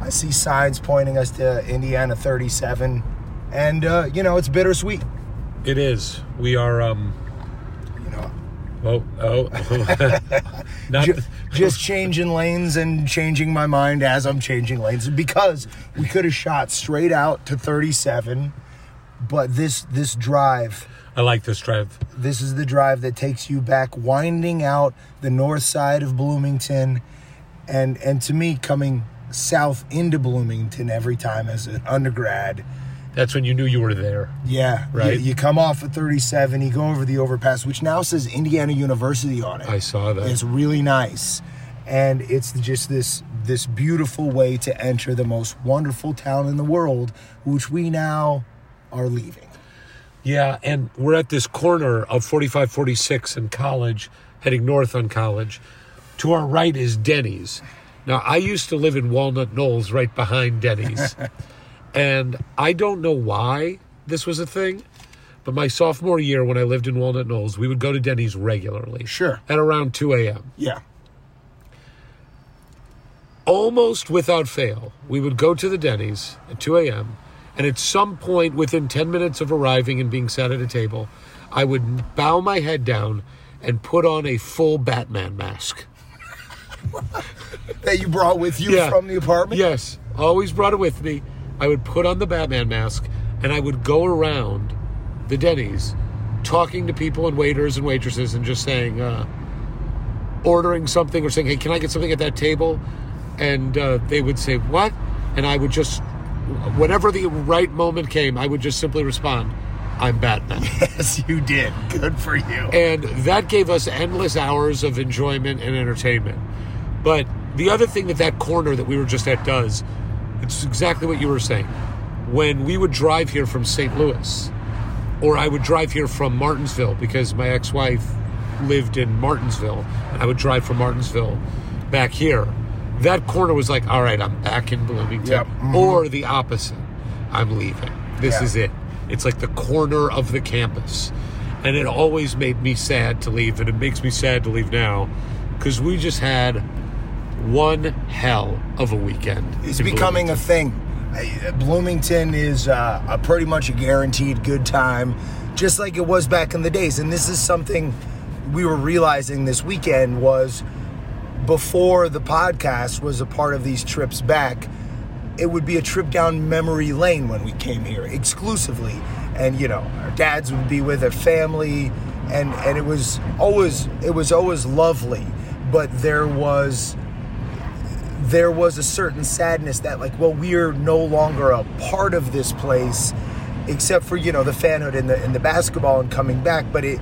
I see signs pointing us to Indiana 37, and, it's bittersweet. It is. We are, just changing lanes and changing my mind as I'm changing lanes, because we could have shot straight out to 37, but this drive... I like this drive. This is the drive that takes you back, winding out the north side of Bloomington, and to me, coming... south into Bloomington every time as an undergrad. That's when you knew you were there. Yeah. Right? You come off of 37, you go over the overpass, which now says Indiana University on it. I saw that. It's really nice. And it's just this beautiful way to enter the most wonderful town in the world, which we now are leaving. Yeah, and we're at this corner of 45-46 and College, heading north on College. To our right is Denny's. Now, I used to live in Walnut Knolls right behind Denny's, and I don't know why this was a thing, but my sophomore year when I lived in Walnut Knolls, we would go to Denny's regularly. Sure. At around 2 a.m. Yeah. Almost without fail, we would go to the Denny's at 2 a.m., and at some point within 10 minutes of arriving and being sat at a table, I would bow my head down and put on a full Batman mask. That you brought with you from the apartment? Yes. Always brought it with me. I would put on the Batman mask, and I would go around the Denny's talking to people and waiters and waitresses and just saying, ordering something or saying, hey, can I get something at that table? And they would say, what? And I would just, whenever the right moment came, I would just simply respond, I'm Batman. Yes, you did. Good for you. And that gave us endless hours of enjoyment and entertainment. But the other thing that corner that we were just at does, it's exactly what you were saying. When we would drive here from St. Louis, or I would drive here from Martinsville, because my ex-wife lived in Martinsville, and I would drive from Martinsville back here, that corner was like, all right, I'm back in Bloomington. Yep. Mm-hmm. Or the opposite, I'm leaving. This is it. It's like the corner of the campus. And it always made me sad to leave, and it makes me sad to leave now, because we just had... one hell of a weekend. It's becoming a thing. Bloomington is a pretty much a guaranteed good time, just like it was back in the days. And this is something we were realizing this weekend was, before the podcast was a part of these trips back, it would be a trip down memory lane when we came here exclusively. And, our dads would be with their family, and it was always lovely. But there was a certain sadness that, we're no longer a part of this place, except for, the fanhood and the basketball and coming back. But it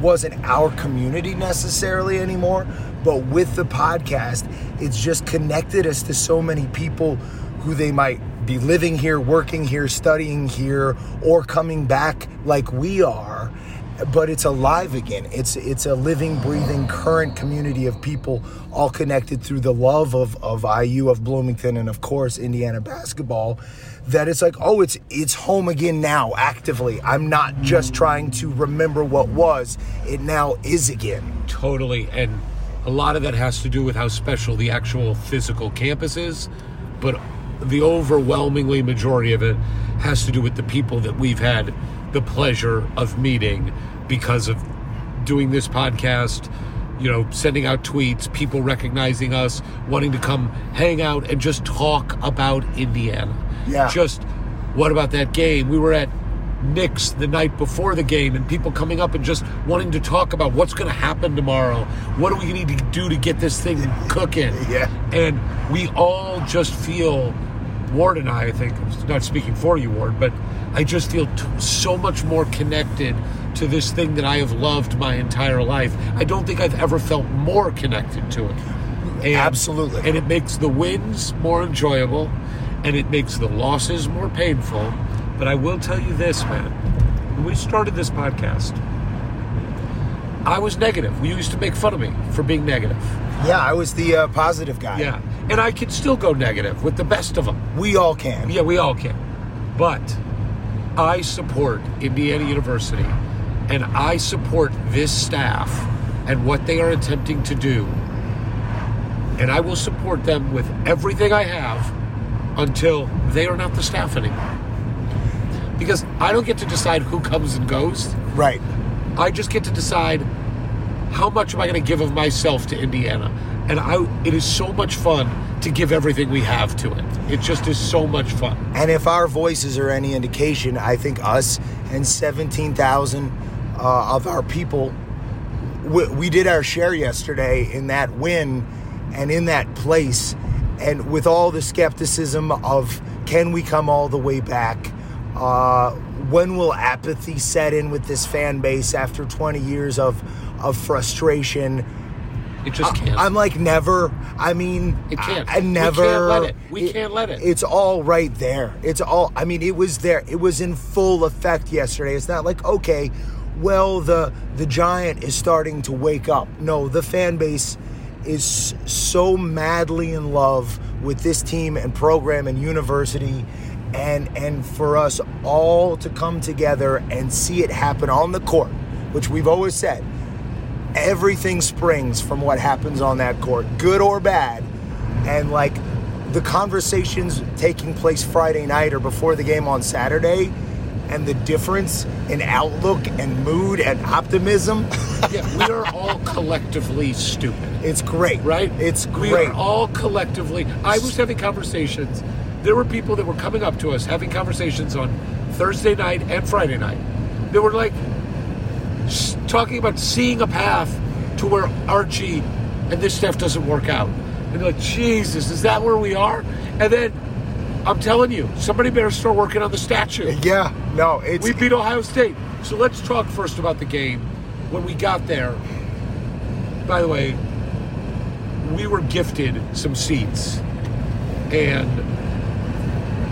wasn't our community necessarily anymore. But with the podcast, it's just connected us to so many people who they might be living here, working here, studying here, or coming back like we are. But it's alive again. It's a living, breathing, current community of people, all connected through the love of IU, of Bloomington, and of course Indiana basketball, that it's like, oh, it's home again now, actively. I'm not just trying to remember what was. It now is again. Totally. And a lot of that has to do with how special the actual physical campus is, but the overwhelmingly majority of it has to do with the people that we've had the pleasure of meeting because of doing this podcast, you know, sending out tweets, people recognizing us, wanting to come hang out and just talk about Indiana. Yeah. Just, what about that game? We were at Knicks the night before the game and people coming up and just wanting to talk about what's going to happen tomorrow. What do we need to do to get this thing cooking? Yeah. And we all just feel, Ward and I think, not speaking for you, Ward, but I just feel so much more connected to this thing that I have loved my entire life. I don't think I've ever felt more connected to it. And, absolutely. And it makes the wins more enjoyable and it makes the losses more painful. But I will tell you this, man. When we started this podcast, I was negative. You used to make fun of me for being negative. Yeah, I was the positive guy. Yeah, and I can still go negative with the best of them. We all can. Yeah, we all can. But I support Indiana University, and I support this staff and what they are attempting to do. And I will support them with everything I have until they are not the staff anymore. Because I don't get to decide who comes and goes. Right. I just get to decide how much am I going to give of myself to Indiana. And it is so much fun to give everything we have to it. It just is so much fun. And if our voices are any indication, I think us and 17,000 of our people, we did our share yesterday in that win and in that place. And with all the skepticism of can we come all the way back? When will apathy set in with this fan base after 20 years of frustration? It just can't. I'm like, never. I mean, it can't. I never. We can't let it. It's all right there. It's all. I mean, it was there. It was in full effect yesterday. It's not like, okay, well, the giant is starting to wake up. No, the fan base is so madly in love with this team and program and university. And for us all to come together and see it happen on the court, which we've always said, everything springs from what happens on that court, good or bad. And like the conversations taking place Friday night or before the game on Saturday, and the difference in outlook and mood and optimism. Yeah, we are all collectively stupid. It's great. Right? It's great. We are all collectively. I was having conversations. There were people that were coming up to us, having conversations on Thursday night and Friday night. They were like talking about seeing a path to where Archie and this stuff doesn't work out. And they're like, Jesus, is that where we are? And then I'm telling you, somebody better start working on the statue. Yeah, no. We beat Ohio State. So let's talk first about the game. When we got there, by the way, we were gifted some seats. And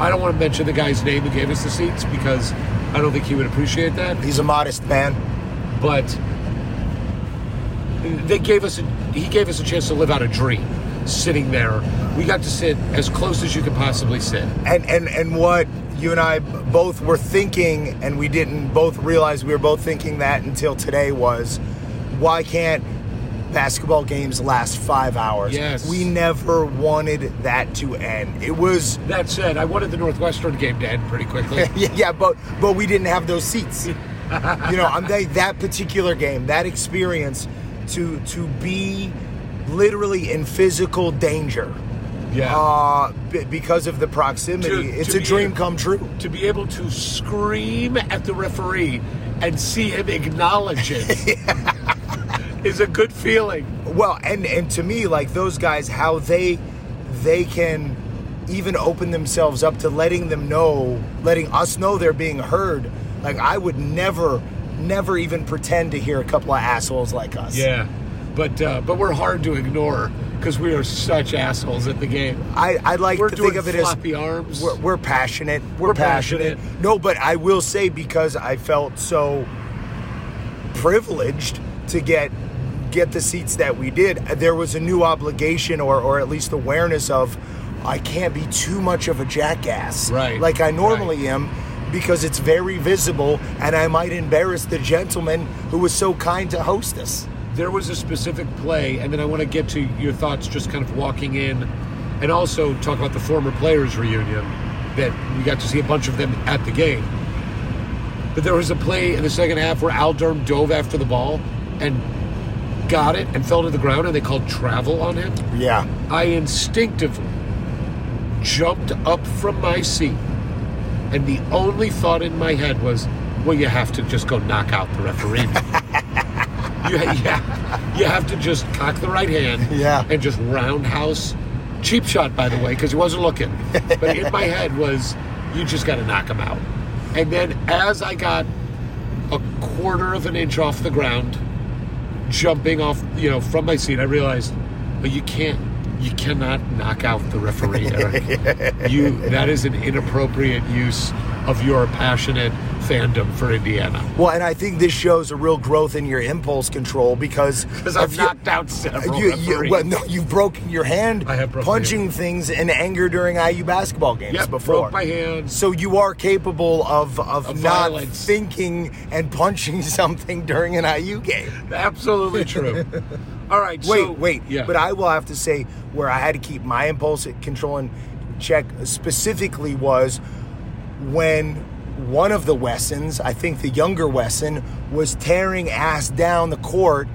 I don't want to mention the guy's name who gave us the seats because I don't think he would appreciate that. He's a modest man. But he gave us a chance to live out a dream sitting there. We got to sit as close as you could possibly sit. And what you and I both were thinking, and we didn't both realize we were both thinking that until today, was why can't basketball games last 5 hours? Yes. We never wanted that to end. It was... That said, I wanted the Northwestern game to end pretty quickly. Yeah, but we didn't have those seats. I'm that particular game, that experience, to be literally in physical danger. Yeah. Because of the proximity. It's a dream come true. To be able to scream at the referee and see him acknowledge it. Yeah. Is a good feeling. Well, and to me, like those guys, how they can even open themselves up to letting us know they're being heard. Like I would never even pretend to hear a couple of assholes like us. Yeah, but we're hard to ignore because we are such assholes at the game. I like to think of it as floppy arms. We're passionate. We're passionate. No, but I will say, because I felt so privileged to get the seats that we did, there was a new obligation or at least awareness of I can't be too much of a jackass like I normally am, because it's very visible and I might embarrass the gentleman who was so kind to host us. There was a specific play, and then I want to get to your thoughts just kind of walking in and also talk about the former players reunion that we got to see a bunch of them at the game. But there was a play in the second half where Al Durham dove after the ball and got it and fell to the ground, and they called travel on him. Yeah. I instinctively jumped up from my seat, and the only thought in my head was, well, you have to just go knock out the referee. You have to just cock the right hand and just roundhouse. Cheap shot, by the way, because he wasn't looking. But in my head was, you just got to knock him out. And then as I got a quarter of an inch off the ground, jumping off, you know, from my seat, I realized, but you cannot knock out the referee, Eric. That is an inappropriate use of your passionate fandom for Indiana. Well, and I think this shows a real growth in your impulse control because I've knocked out several referees. Well, no, you've broken your hand punching things in anger during IU basketball games before. Broke my hand. So you are capable of not violence. Thinking and punching something during an IU game. Absolutely true. All right. Wait. Yeah. But I will have to say where I had to keep my impulse control in check specifically was when one of the Wessons, I think the younger Wesson, was tearing ass down the court.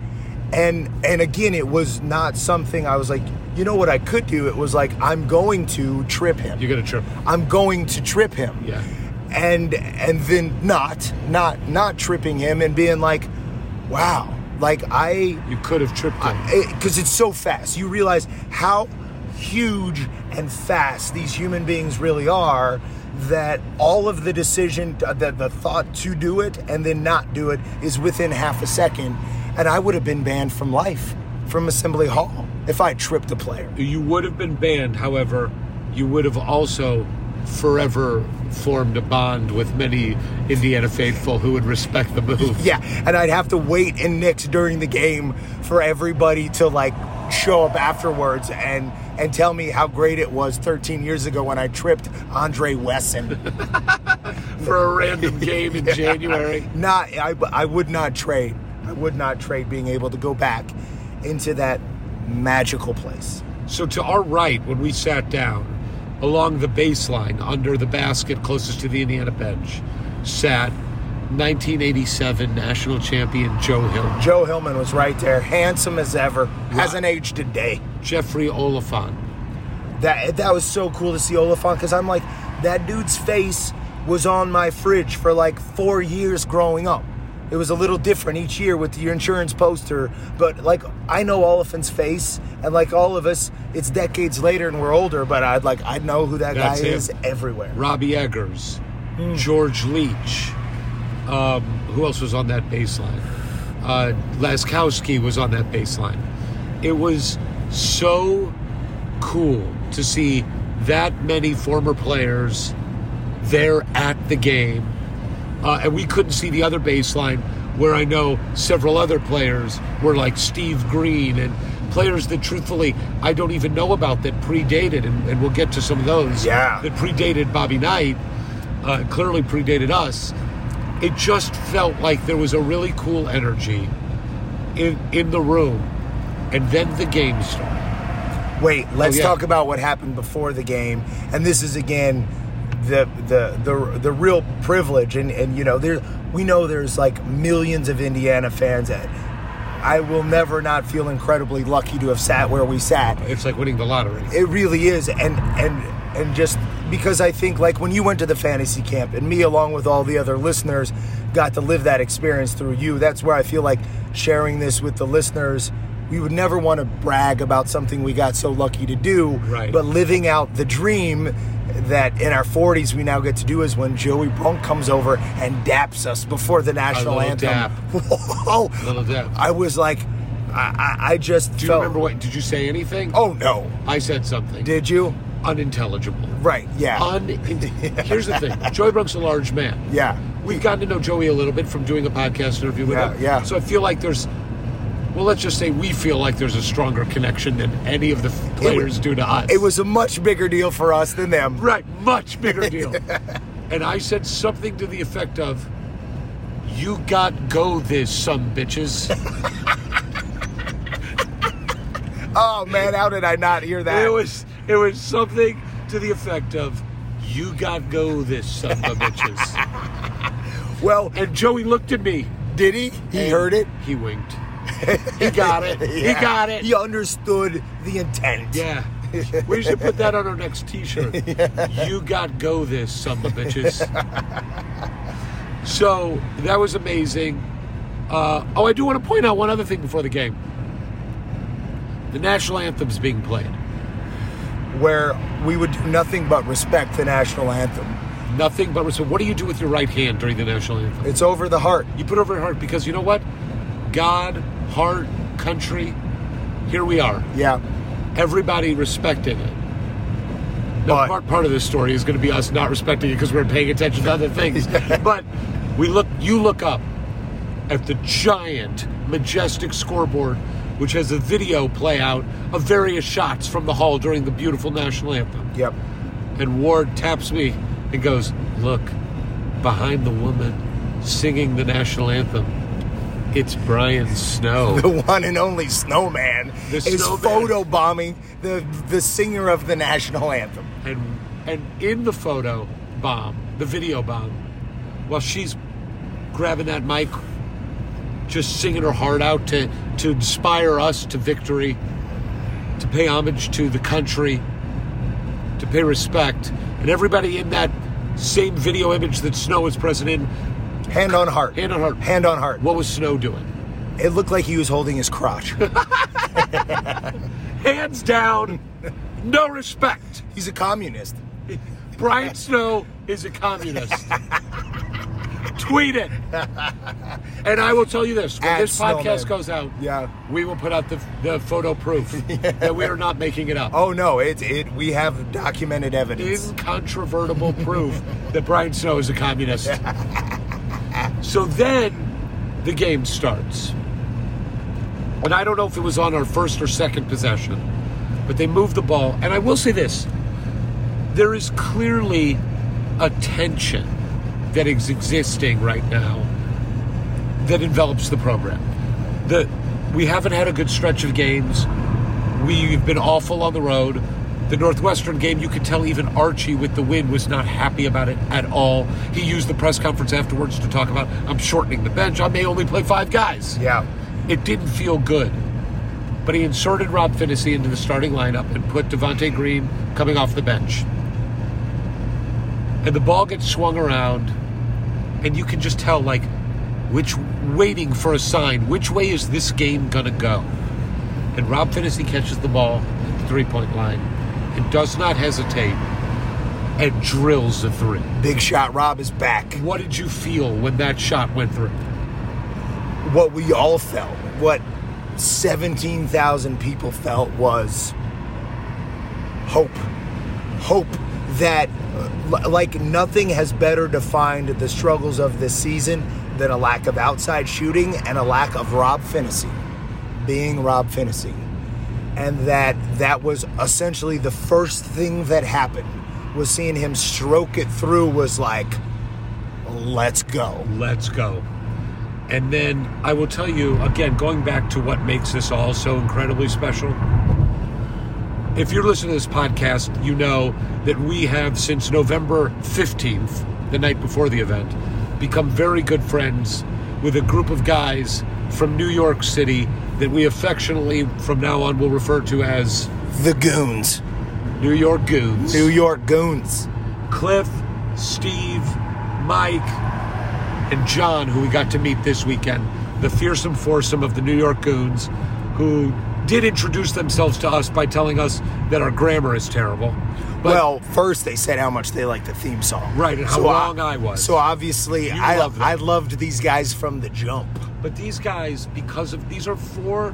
And again, it was not something I was like, you know what I could do? It was like, I'm going to trip him. You're going to trip him. I'm going to trip him. Yeah. And then not tripping him and being like, wow. You could have tripped him. Because it's so fast. You realize how huge and fast these human beings really are, that all of the decision, that the thought to do it and then not do it is within half a second. And I would have been banned from life from Assembly Hall if I tripped the player. You would have been banned. However, you would have also forever formed a bond with many Indiana faithful who would respect the move. Yeah, and I'd have to wait in Knicks during the game for everybody to show up afterwards and tell me how great it was 13 years ago when I tripped Andre Wesson for a random game in January. I would not trade being able to go back into that magical place. So to our right, when we sat down, along the baseline, under the basket closest to the Indiana bench, sat 1987 national champion Joe Hillman. Joe Hillman was right there, handsome as ever, hasn't aged a day. Jeffrey Oliphant. That was so cool to see Oliphant, because I'm like, that dude's face was on my fridge for 4 years growing up. It was a little different each year with your insurance poster, but I know Oliphant's face, and all of us, it's decades later and we're older, but I know who that guy is everywhere. Robbie Eggers, George Leach, who else was on that baseline? Laskowski was on that baseline. It was so cool to see that many former players there at the game. And we couldn't see the other baseline where I know several other players were like Steve Green and players that truthfully I don't even know about that predated, and we'll get to some of those that predated Bobby Knight, clearly predated us. It just felt like there was a really cool energy in the room. And then the game started. Wait, let's talk about what happened before the game. And this is, again, the real privilege, and you know, there, we know there's millions of Indiana fans at. I will never not feel incredibly lucky to have sat where we sat. It's like winning the lottery. It really is, and just because I think when you went to the fantasy camp and me along with all the other listeners got to live that experience through you, that's where I feel like sharing this with the listeners. We would never want to brag about something we got so lucky to do, right, but living out the dream that in our 40s we now get to do is when Joey Brunk comes over and daps us before the national anthem. Dap. Whoa. Little dap. I was like, I just Do you remember what, did you say anything? Oh, no. I said something. Did you? Unintelligible. Right, yeah. Here's the thing. Joey Brunk's a large man. Yeah. We've gotten to know Joey a little bit from doing a podcast interview with him. Yeah, so I feel like there's, well, let's just say we feel like there's a stronger connection than any of the players do to us. It was a much bigger deal for us than them. Right, much bigger deal. And I said something to the effect of, you got go this, some bitches. Oh, man, how did I not hear that? It was It was something to the effect of, "You got go, this son of a bitches." Well, and Joey looked at me. Did he? He heard it. He winked. He got it. Yeah. He got it. He understood the intent. Yeah. We should put that on our next t-shirt. Yeah. You got go, this son of a bitches. So that was amazing. Oh, I do want to point out one other thing before the game. The national anthem's being played. Where we would do nothing but respect the national anthem. Nothing but respect. What do you do with your right hand during the national anthem? It's over the heart. You put it over your heart because you know what? God, heart, country, here we are. Yeah. Everybody respected it. Now, part of this story is going to be us not respecting it because we're paying attention to other things. But you look up at the giant, majestic scoreboard, which has a video play out of various shots from the hall during the beautiful national anthem. Yep. And Ward taps me and goes, "Look, behind the woman singing the national anthem, it's Brian Snow." The one and only Snowman is photobombing the singer of the national anthem. And in the photo bomb, the video bomb, while she's grabbing that mic, just singing her heart out to inspire us to victory, to pay homage to the country, to pay respect. And everybody in that same video image that Snow was present in, hand on heart. Hand on heart. Hand on heart. What was Snow doing? It looked like he was holding his crotch. Hands down. No respect. He's a communist. Brian Snow is a communist. Tweet it. And I will tell you this. When this podcast goes out, yeah, we will put out the photo proof that we are not making it up. Oh, no. We have documented evidence. Incontrovertible proof that Brian Snow is a communist. So then the game starts. And I don't know if it was on our first or second possession, but they moved the ball. And I will say this. There is clearly a tension that is existing right now that envelops the program. We haven't had a good stretch of games. We've been awful on the road. The Northwestern game, you could tell even Archie with the win was not happy about it at all. He used the press conference afterwards to talk about, "I'm shortening the bench. I may only play five guys." Yeah. It didn't feel good. But he inserted Rob Phinisee into the starting lineup and put Devonte Green coming off the bench. And the ball gets swung around, and you can just tell, like, waiting for a sign, which way is this game going to go? And Rob Phinisee catches the ball at the three-point line and does not hesitate and drills a three. Big shot. Rob is back. What did you feel when that shot went through? What we all felt, what 17,000 people felt, was hope. Hope that, like, nothing has better defined the struggles of this season than a lack of outside shooting and a lack of Rob Phinisee being Rob Phinisee. And that was essentially the first thing that happened, was seeing him stroke it through was like, let's go. Let's go. And then I will tell you, again, going back to what makes this all so incredibly special, if you're listening to this podcast, you know that we have, since November 15th, the night before the event, become very good friends with a group of guys from New York City that we affectionately, from now on, will refer to as the Goons. New York Goons. New York Goons. Cliff, Steve, Mike, and John, who we got to meet this weekend, the fearsome foursome of the New York Goons, who did introduce themselves to us by telling us that our grammar is terrible. But, well, first they said how much they liked the theme song. Right, and how wrong I was. So obviously, I loved these guys from the jump. But these guys, because of, these are four,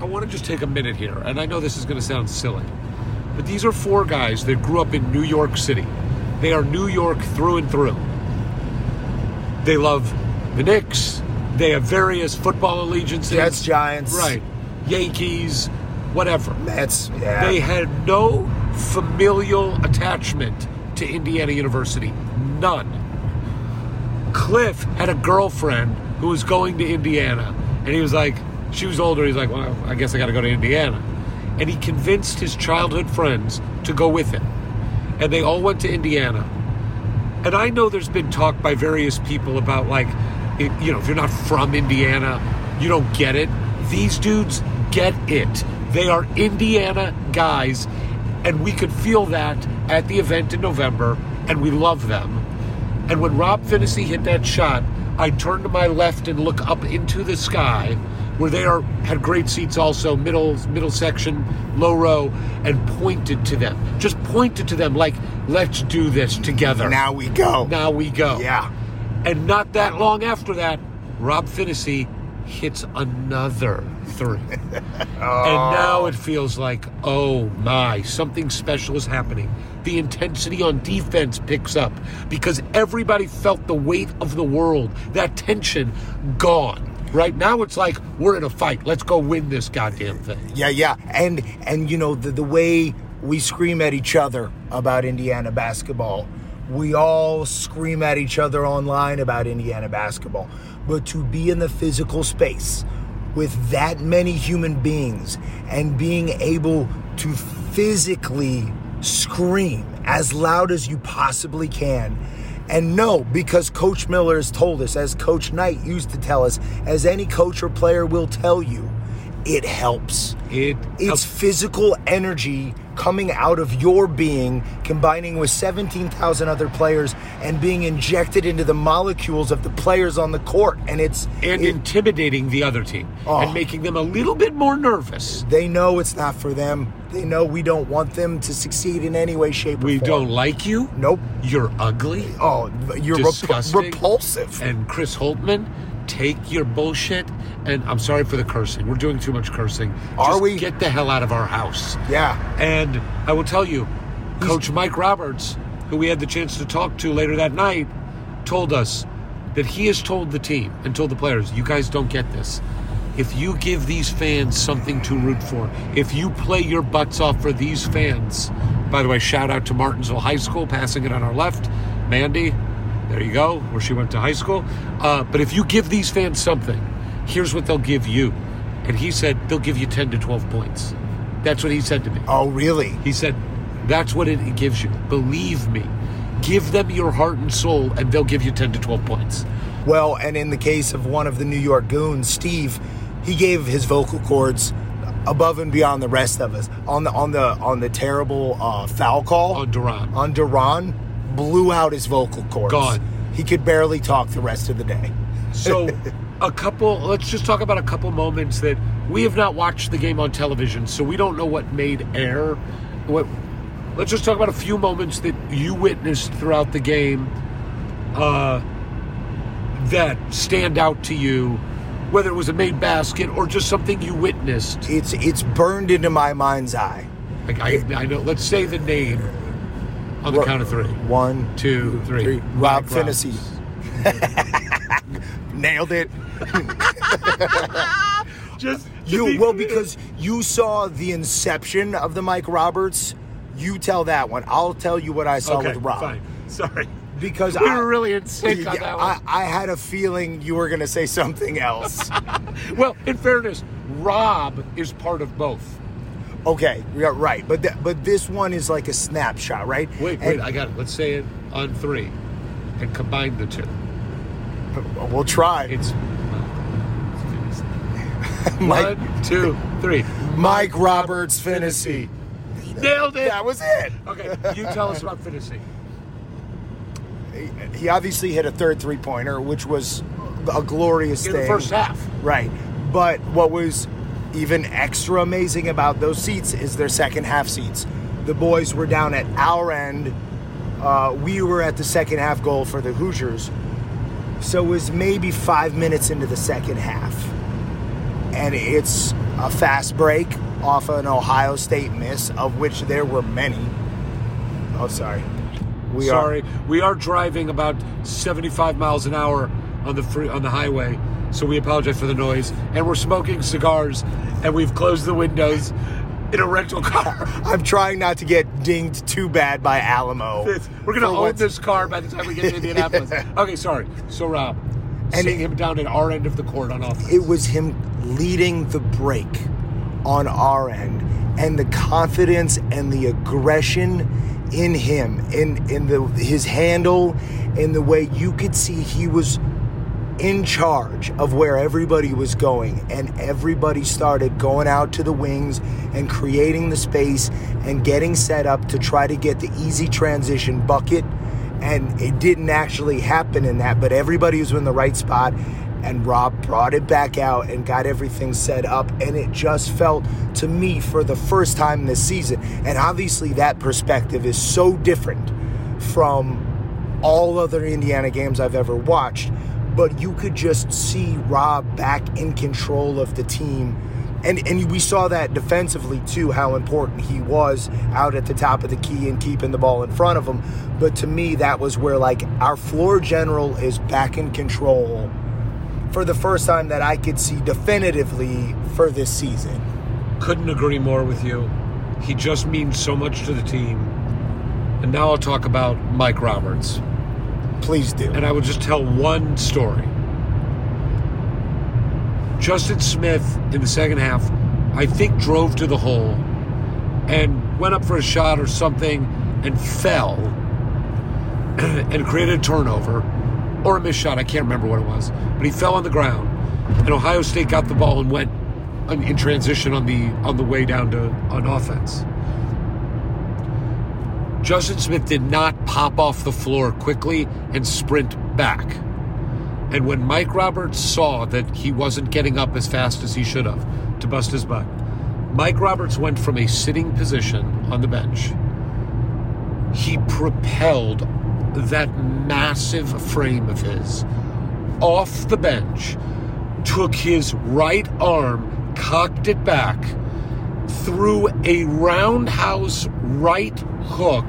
I want to just take a minute here, and I know this is going to sound silly, but these are four guys that grew up in New York City. They are New York through and through. They love the Knicks. They have various football allegiances. Jets, Giants. Right. Yankees, whatever. Mets. Yeah. They had no familial attachment to Indiana University. None. Cliff had a girlfriend who was going to Indiana, and he was like, she was older, he's like, well, I guess I got to go to Indiana. and he convinced his childhood friends to go with him. And they all went to Indiana. And I know there's been talk by various people about, like, you know, if you're not from Indiana, you don't get it. These dudes get it. They are Indiana guys, and we could feel that at the event in November, and we love them. And when Rob Phinisee hit that shot, I turned to my left and look up into the sky, where they are, had great seats also, middle section, low row, and pointed to them. Just pointed to them like, let's do this together. Now we go. Now we go. Yeah. And not that long after that, Rob Phinisee hits another three. Oh. And now it feels like, oh my, something special is happening. The intensity on defense picks up because everybody felt the weight of the world, that tension gone. Right now it's like, we're in a fight. Let's go win this goddamn thing. Yeah. And you know, the way we scream at each other about Indiana basketball, we all scream at each other online about Indiana basketball. But to be in the physical space with that many human beings and being able to physically scream as loud as you possibly can. And no, because Coach Miller has told us, as Coach Knight used to tell us, as any coach or player will tell you, it helps. It's physical energy coming out of your being, combining with 17,000 other players and being injected into the molecules of the players on the court. And it's intimidating the other team and making them a little bit more nervous. They know it's not for them. They know we don't want them to succeed in any way, shape, or form. We don't like you. Nope. You're ugly. Oh, you're disgusting. Repulsive. And Chris Holtmann, take your bullshit. And I'm sorry for the cursing. We're doing too much cursing. Just get the hell out of our house. Yeah. And I will tell you, Coach Mike Roberts, who we had the chance to talk to later that night, told us that he has told the team and told the players, you guys don't get this. If you give these fans something to root for, if you play your butts off for these fans, by the way, shout out to Martinsville High School, passing it on our left, Mandy, there you go, where she went to high school. But if you give these fans something, here's what they'll give you. And he said, they'll give you 10 to 12 points. That's what he said to me. Oh, really? He said, that's what it gives you. Believe me, give them your heart and soul, and they'll give you 10 to 12 points. Well, and in the case of one of the New York Goons, Steve, he gave his vocal cords above and beyond the rest of us on the terrible foul call on Duran, blew out his vocal cords. Gone. He could barely talk the rest of the day. So, let's just talk about a couple moments that we have not watched the game on television, so we don't know what made air. Let's just talk about a few moments that you witnessed throughout the game that stand out to you. Whether it was a made basket or just something you witnessed. It's burned into my mind's eye. I know. Let's say the name on the count of three. One, two, three. Rob Phinisee. Nailed it. Because you saw the inception of the Mike Roberts, you tell that one. I'll tell you what I saw with Rob. Fine. Sorry. Because we were really in sync on that one. I had a feeling you were going to say something else. Well, in fairness, Rob is part of both. Okay, yeah, right. But this one is like a snapshot, right? Wait, I got it. Let's say it on three and combine the two. We'll try. It's one, two, three. Mike Roberts, Phinisee. Nailed it. That was it. Okay, you tell us about Phinisee. He obviously hit a third three-pointer, which was a glorious thing. In the first half. Right. But what was even extra amazing about those seats is their second half seats. The boys were down at our end. We were at the second half goal for the Hoosiers. So it was maybe 5 minutes into the second half. And it's a fast break off an Ohio State miss, of which there were many. Oh, sorry. We are driving about 75 miles an hour on the highway, so we apologize for the noise. And we're smoking cigars, and we've closed the windows in a rental car. I'm trying not to get dinged too bad by Alamo. We're going to own this car by the time we get to Indianapolis. Okay, sorry. So, Rob, seeing him down at our end of the court on offense. It was him leading the break on our end. and the confidence and the aggression in him, in his handle, in the way you could see he was in charge of where everybody was going, and everybody started going out to the wings and creating the space and getting set up to try to get the easy transition bucket. And it didn't actually happen in that, but everybody was in the right spot, and Rob brought it back out and got everything set up, and it just felt to me for the first time this season. And obviously that perspective is so different from all other Indiana games I've ever watched, but you could just see Rob back in control of the team. And we saw that defensively too, how important he was out at the top of the key and keeping the ball in front of him. But to me, that was where like our floor general is back in control for the first time that I could see definitively for this season. Couldn't agree more with you. He just means so much to the team. And now I'll talk about Mike Roberts. Please do. And I will just tell one story. Justin Smith in the second half, I think, drove to the hole and went up for a shot or something and fell and created a turnover or a missed shot. I can't remember what it was, but he fell on the ground, and Ohio State got the ball and went in transition on the way down to on offense. Justin Smith did not pop off the floor quickly and sprint back. And when Mike Roberts saw that he wasn't getting up as fast as he should have to bust his butt, Mike Roberts went from a sitting position on the bench. He propelled that massive frame of his off the bench, took his right arm, cocked it back, threw a roundhouse right hook,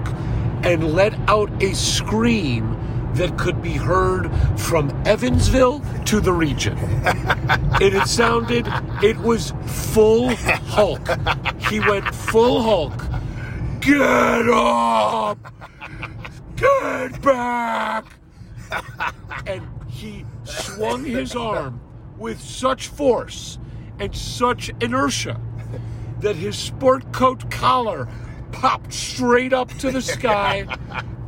and let out a scream that could be heard from Evansville to the region. It was full Hulk. He went full Hulk. Get up! Get back! And he swung his arm with such force and such inertia that his sport coat collar popped straight up to the sky,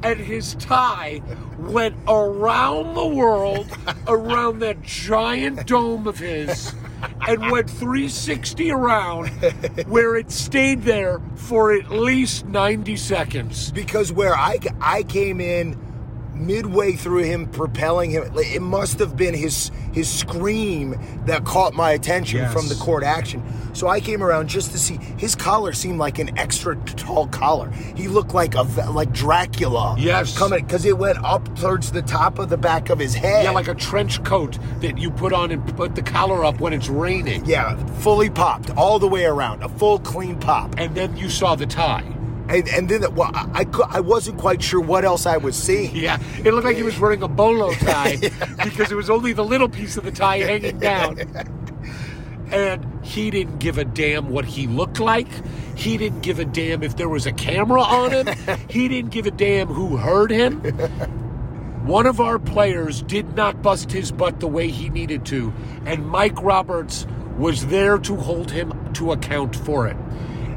and his tie went around the world, around that giant dome of his, and went 360 around, where it stayed there for at least 90 seconds. Because where I came in midway through him propelling him, it must have been his scream that caught my attention from the court action. So I came around just to see. His collar seemed like an extra tall collar. He looked like Dracula. Yes, coming, because it went up towards the top of the back of his head. Yeah, like a trench coat that you put on and put the collar up when it's raining. Yeah, fully popped all the way around, a full clean pop. And then you saw the tie. And then, well, I wasn't quite sure what else I was seeing. Yeah, it looked like he was wearing a bolo tie because it was only the little piece of the tie hanging down. And he didn't give a damn what he looked like. He didn't give a damn if there was a camera on him. He didn't give a damn who heard him. One of our players did not bust his butt the way he needed to, and Mike Roberts was there to hold him to account for it.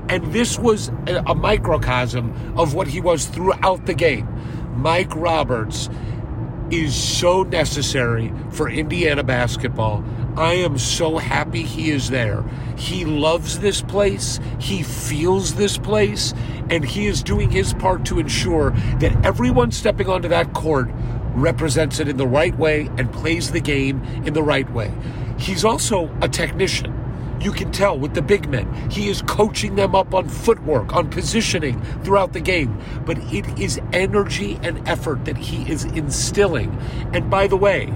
And this was a microcosm of what he was throughout the game. Mike Roberts is so necessary for Indiana basketball. I am so happy he is there. He loves this place. He feels this place. And he is doing his part to ensure that everyone stepping onto that court represents it in the right way and plays the game in the right way. He's also a technician. You can tell with the big men. He is coaching them up on footwork, on positioning throughout the game. But it is energy and effort that he is instilling. And by the way,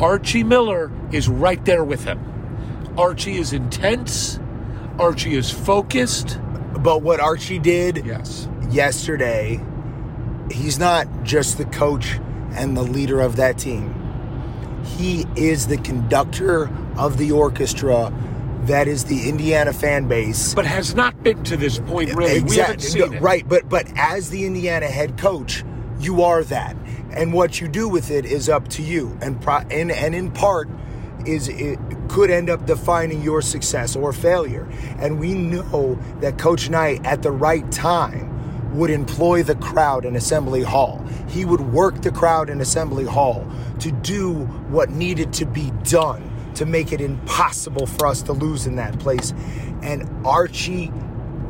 Archie Miller is right there with him. Archie is intense. Archie is focused. But what Archie did yesterday, he's not just the coach and the leader of that team. He is the conductor of the orchestra that is the Indiana fan base. But has not been to this point, really. Exactly. We haven't seen it. Right, but as the Indiana head coach, you are that. And what you do with it is up to you. And in part, could end up defining your success or failure. And we know that Coach Knight at the right time would employ the crowd in Assembly Hall. He would work the crowd in Assembly Hall to do what needed to be done to make it impossible for us to lose in that place. And Archie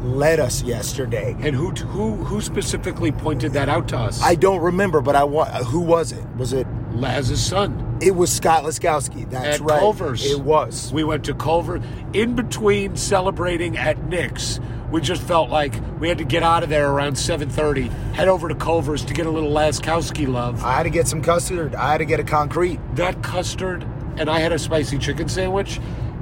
led us yesterday. And who specifically pointed that out to us? I don't remember, but who was it? Was it Laz's son? It was Scott Laskowski. That's right. At Culver's. It was. We went to Culver's. In between celebrating at Knicks, we just felt like we had to get out of there around 7:30, head over to Culver's to get a little Laskowski love. I had to get some custard. I had to get a concrete. That custard, and I had a spicy chicken sandwich.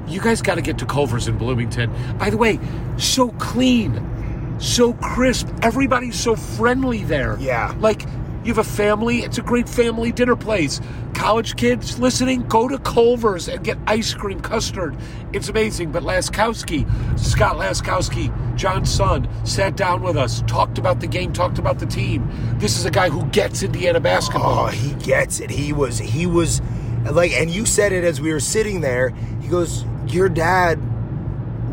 You guys got to get to Culver's in Bloomington. By the way, so clean, so crisp. Everybody's so friendly there. Yeah. Like, you have a family. It's a great family dinner place. College kids listening, go to Culver's and get ice cream custard. It's amazing. But Laskowski, Scott Laskowski, John's son, sat down with us, talked about the game, talked about the team. This is a guy who gets Indiana basketball. Oh, he gets it. He was... Like, and you said it as we were sitting there. He goes, your dad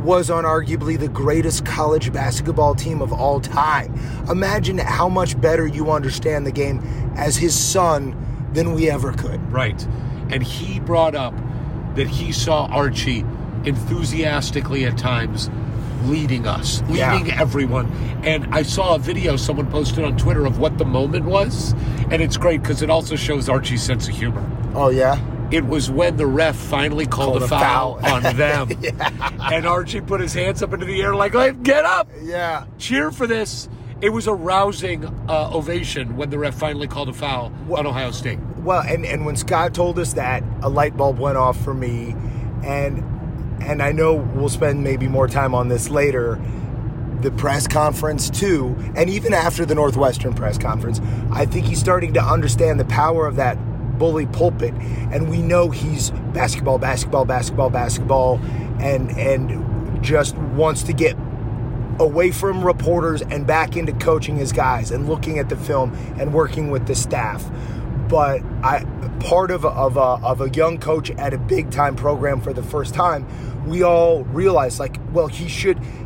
was on arguably the greatest college basketball team of all time. Imagine how much better you understand the game as his son than we ever could. Right. And he brought up that he saw Archie enthusiastically at times leading us, leading everyone. And I saw a video someone posted on Twitter of what the moment was. And it's great because it also shows Archie's sense of humor. Oh, yeah? It was when the ref finally called a foul on them. Yeah. And Archie put his hands up into the air like, hey, get up! Yeah. Cheer for this. It was a rousing ovation when the ref finally called a foul on Ohio State. Well, and when Scott told us that, a light bulb went off for me. And I know we'll spend maybe more time on this later. The press conference, too, and even after the Northwestern press conference, I think he's starting to understand the power of that bully pulpit, and we know he's basketball, and just wants to get away from reporters and back into coaching his guys and looking at the film and working with the staff. But part of a young coach at a big time program for the first time, we all realize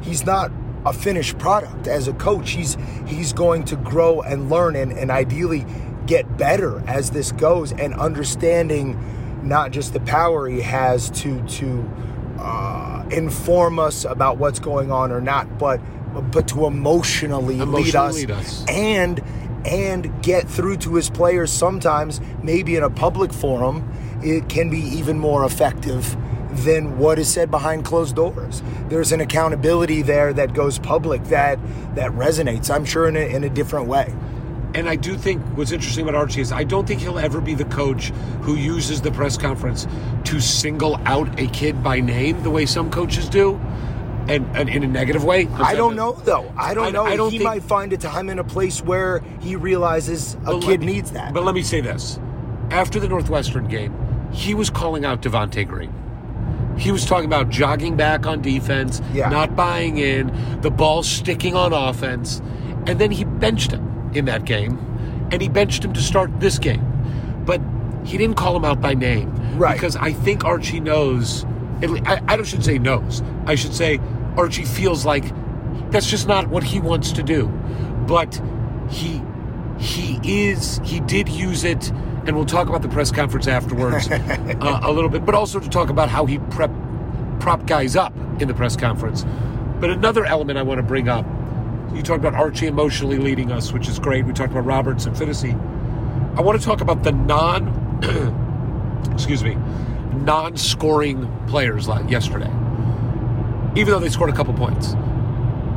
he's not a finished product as a coach. He's going to grow and learn and ideally get better as this goes, and understanding not just the power he has to inform us about what's going on or not, but to emotionally lead us. And get through to his players sometimes, maybe in a public forum, it can be even more effective than what is said behind closed doors. There's an accountability there that goes public that resonates, I'm sure, in a different way. And I do think what's interesting about Archie is I don't think he'll ever be the coach who uses the press conference to single out a kid by name the way some coaches do, and in a negative way. I don't know, though. I don't know. He might find a time and a place where he realizes a kid needs that. But let me say this. After the Northwestern game, he was calling out Devonte Green. He was talking about jogging back on defense, not buying in, the ball sticking on offense, and then he benched him in that game, and he benched him to start this game. But he didn't call him out by name. Right. Because I think Archie knows, I shouldn't say knows, I should say Archie feels like that's just not what he wants to do. But he did use it, and we'll talk about the press conference afterwards a little bit, but also to talk about how he propped guys up in the press conference. But another element I want to bring up, you talked about Archie emotionally leading us, which is great. We talked about Roberts and Phinisee. I want to talk about the non-scoring players like yesterday, even though they scored a couple points.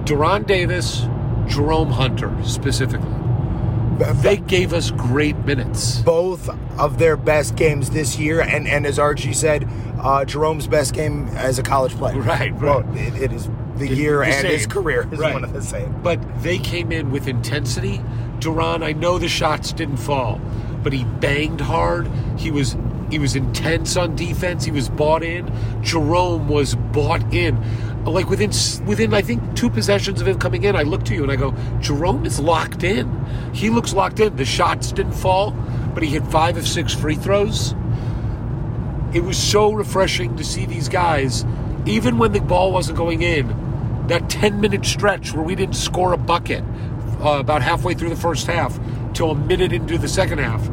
Deron Davis, Jerome Hunter specifically. They gave us great minutes. Both of their best games this year, and as Archie said, Jerome's best game as a college player. Right. Well, it is... The year and his career is one of the same. But they came in with intensity. Duran, I know the shots didn't fall, but he banged hard. He was intense on defense. He was bought in. Jerome was bought in. Like within I think two possessions of him coming in, I look to you and I go, Jerome is locked in. He looks locked in. The shots didn't fall, but he hit 5 of 6 free throws. It was so refreshing to see these guys, even when the ball wasn't going in, that 10-minute stretch where we didn't score a bucket about halfway through the first half till a minute into the second half.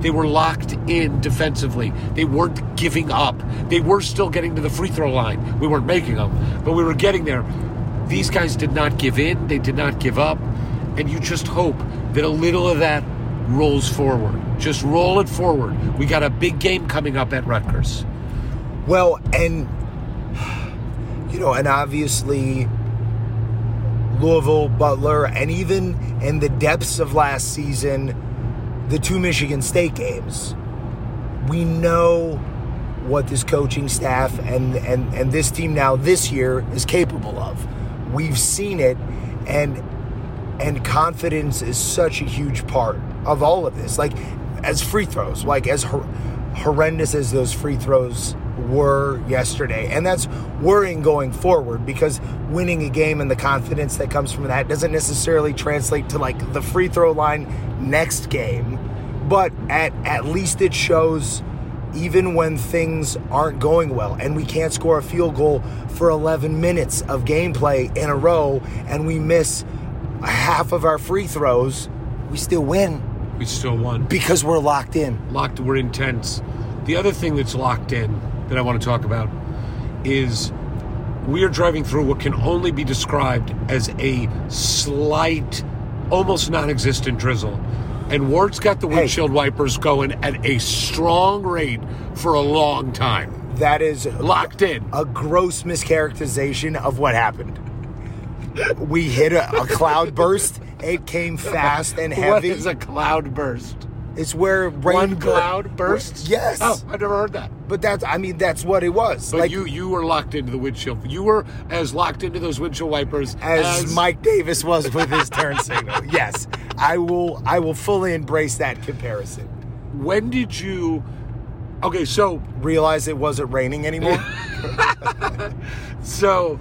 They were locked in defensively. They weren't giving up. They were still getting to the free throw line. We weren't making them, but we were getting there. These guys did not give in. They did not give up. And you just hope that a little of that rolls forward. Just roll it forward. We got a big game coming up at Rutgers. Well, and, you know, and obviously Louisville, Butler, and even in the depths of last season, the two Michigan State games, we know what this coaching staff and this team now this year is capable of. We've seen it, and confidence is such a huge part of all of this. Like, as free throws, like as horrendous as those free throws were yesterday, and that's worrying going forward, because winning a game and the confidence that comes from that doesn't necessarily translate to like the free throw line next game, but at least it shows even when things aren't going well and we can't score a field goal for 11 minutes of gameplay in a row and we miss half of our free throws, we still win. We still won. Because we're locked in. Locked, we're intense. The other thing that's locked in that I want to talk about is we are driving through what can only be described as a slight, almost non-existent drizzle. And Ward's got the windshield wipers going at a strong rate for a long time. That is locked in. A gross mischaracterization of what happened. We hit a cloud burst. It came fast and heavy. What is a cloud burst? It's where rain cloud bursts. Yes. Oh, I've never heard that. But that's what it was. But like, you were locked into the windshield. You were as locked into those windshield wipers as Mike Davis was with his turn signal. Yes, I will fully embrace that comparison. When did you? Okay, so realize it wasn't raining anymore. So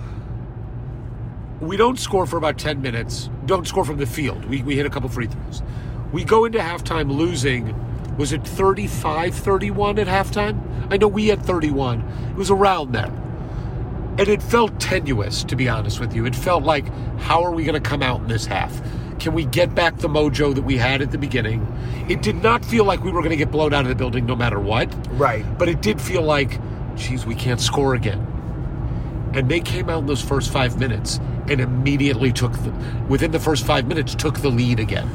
we don't score for about 10 minutes. Don't score from the field. We hit a couple free throws. We go into halftime losing, was it 35-31 at halftime? I know we had 31. It was around that. And it felt tenuous, to be honest with you. It felt like, how are we going to come out in this half? Can we get back the mojo that we had at the beginning? It did not feel like we were going to get blown out of the building no matter what. Right. But it did feel like, geez, we can't score again. And they came out in those first 5 minutes and immediately took the lead again.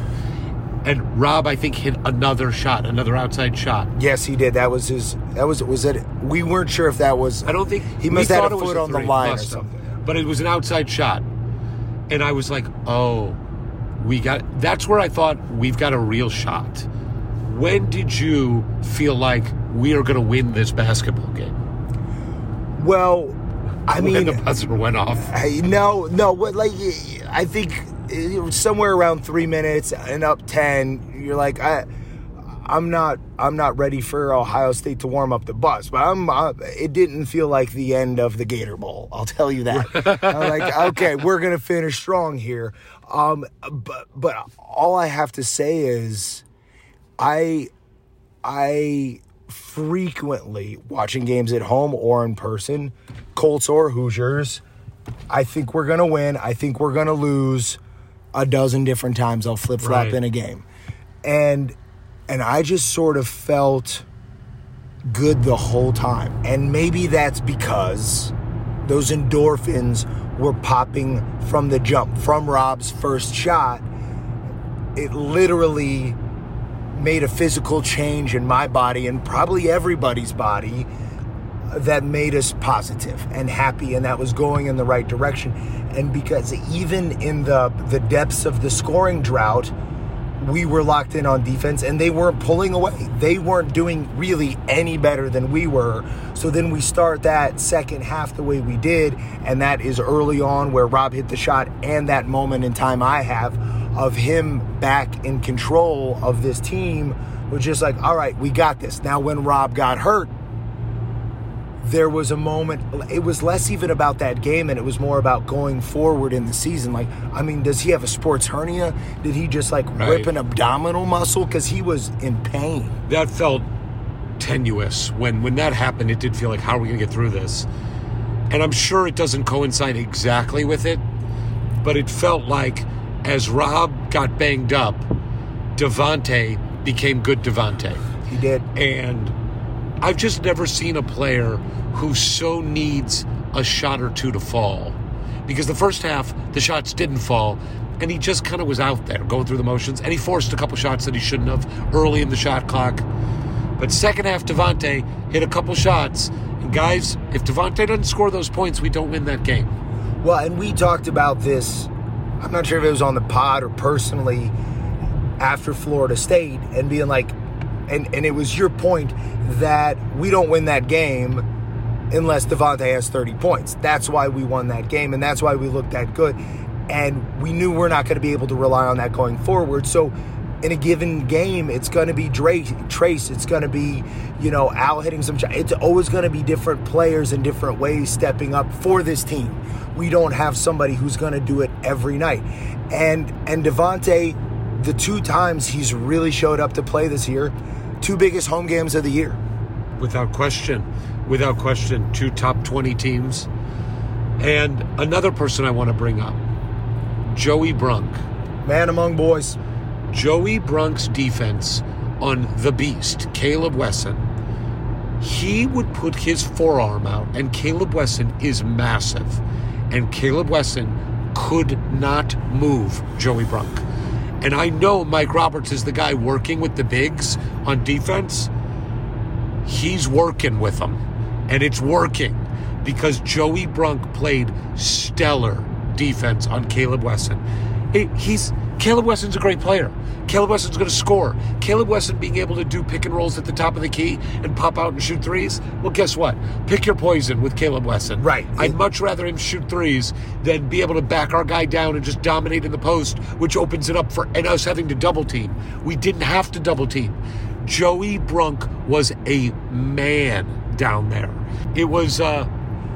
And Rob, I think, hit another shot, another outside shot. Yes, he did. That was his. That was it. We weren't sure if that was. I don't think he must have had a foot on the line or something. But it was an outside shot, and I was like, "Oh, we got." That's where I thought we've got a real shot. When did you feel like we are going to win this basketball game? Well, I mean, when the buzzer went off. No. Like, I think somewhere around 3 minutes and up 10, you're like, I'm not ready for Ohio State to warm up the bus, but it didn't feel like the end of the Gator Bowl. I'll tell you that. I'm like, okay, we're gonna finish strong here. But all I have to say is, I frequently, watching games at home or in person, Colts or Hoosiers, I think we're gonna win. I think we're gonna lose. A dozen different times I'll flip-flop in a game. And I just sort of felt good the whole time. And maybe that's because those endorphins were popping from the jump. From Rob's first shot, it literally made a physical change in my body and probably everybody's body that made us positive and happy, and that was going in the right direction. And because even in the depths of the scoring drought, we were locked in on defense and they weren't pulling away. They weren't doing really any better than we were. So then we start that second half the way we did, and that is early on where Rob hit the shot and that moment in time I have of him back in control of this team was just like, all right, we got this. Now when Rob got hurt, there was a moment, it was less even about that game and it was more about going forward in the season. Like, I mean, does he have a sports hernia? Did he just rip an abdominal muscle? Because he was in pain. That felt tenuous. When that happened, it did feel like, how are we going to get through this? And I'm sure it doesn't coincide exactly with it, but it felt like as Rob got banged up, Devonte became good Devonte. He did. And I've just never seen a player who so needs a shot or two to fall. Because the first half, the shots didn't fall, and he just kind of was out there going through the motions, and he forced a couple shots that he shouldn't have early in the shot clock. But second half, Devonte hit a couple shots. And guys, if Devonte doesn't score those points, we don't win that game. Well, and we talked about this, I'm not sure if it was on the pod or personally, after Florida State, and being like, and it was your point that we don't win that game unless Devonte has 30 points. That's why we won that game, and that's why we looked that good. And we knew we're not going to be able to rely on that going forward. So in a given game, it's going to be Trace. It's going to be, you know, Al hitting some shots. It's always going to be different players in different ways stepping up for this team. We don't have somebody who's going to do it every night. And Devonte, the two times he's really showed up to play this year, two biggest home games of the year. Without question, two top 20 teams. And another person I want to bring up, Joey Brunk. Man among boys. Joey Brunk's defense on the beast, Kaleb Wesson. He would put his forearm out, and Kaleb Wesson is massive. And Kaleb Wesson could not move Joey Brunk. And I know Mike Roberts is the guy working with the bigs on defense. He's working with them, and it's working because Joey Brunk played stellar defense on Kaleb Wesson. Kaleb Wesson's a great player. Kaleb Wesson's going to score. Kaleb Wesson being able to do pick and rolls at the top of the key and pop out and shoot threes, well, guess what? Pick your poison with Kaleb Wesson. Right. I'd much rather him shoot threes than be able to back our guy down and just dominate in the post, which opens it up for and us having to double team. We didn't have to double team. Joey Brunk was a man down there. It was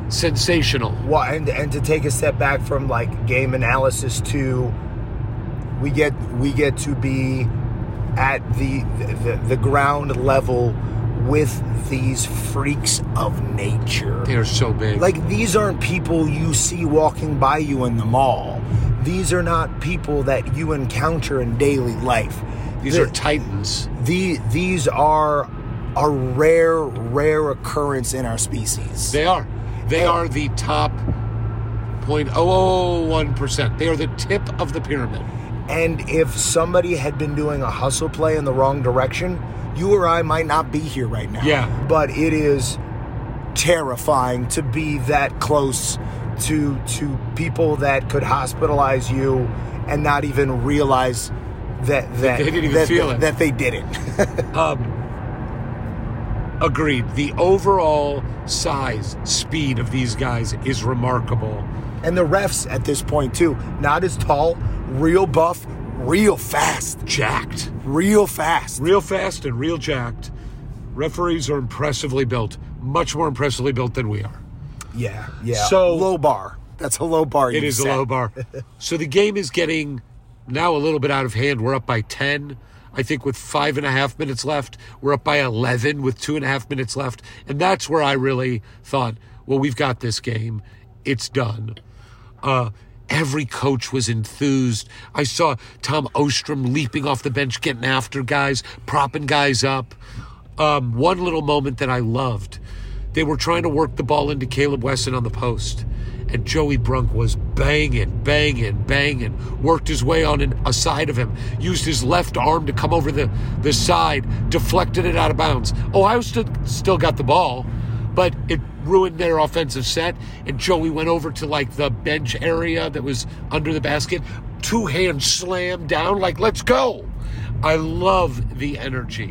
sensational. Well, and to take a step back from like game analysis to we get to be at the ground level with these freaks of nature. They're so big. Like, these aren't people you see walking by you in the mall. These are not people that you encounter in daily life. These are titans. These are a rare occurrence in our species. They are. They are the top 0.001%. They are the tip of the pyramid. And if somebody had been doing a hustle play in the wrong direction, you or I might not be here right now. Yeah. But it is terrifying to be that close to people that could hospitalize you and not even realize that they didn't even feel it. That they didn't. Agreed. The overall size, speed of these guys is remarkable. And the refs at this point, too, not as tall, real buff, real fast. Jacked. Real fast. Real fast and real jacked. Referees are impressively built, much more impressively built than we are. Yeah. So low bar. That's a low bar. It is a low bar. So the game is getting now a little bit out of hand. We're up by 10. I think with 5.5 minutes left. We're up by 11 with 2.5 minutes left. And that's where I really thought, well, we've got this game. It's done. Every coach was enthused. I saw Tom Ostrom leaping off the bench, getting after guys, propping guys up. One little moment that I loved, they were trying to work the ball into Kaleb Wesson on the post. And Joey Brunk was banging, worked his way on a side of him, used his left arm to come over the side, deflected it out of bounds. Ohio State still got the ball, but it ruined their offensive set, and Joey went over to, like, the bench area that was under the basket, two-hand slam down, like, let's go. I love the energy.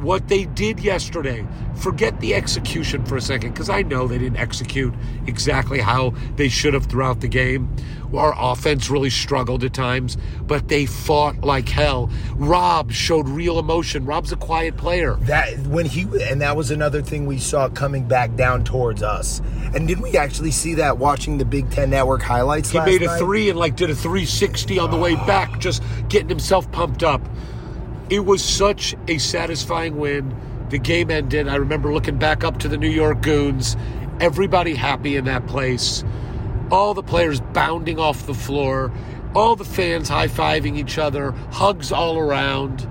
What they did yesterday, forget the execution for a second, because I know they didn't execute exactly how they should have throughout the game. Our offense really struggled at times, but they fought like hell. Rob showed real emotion. Rob's a quiet player. That was another thing we saw coming back down towards us. And didn't we actually see that watching the Big Ten Network highlights last night? He made a three and did a 360 on the way back, just getting himself pumped up. It was such a satisfying win. The game ended. I remember looking back up to the New York Goons. Everybody happy in that place. All the players bounding off the floor. All the fans high-fiving each other. Hugs all around.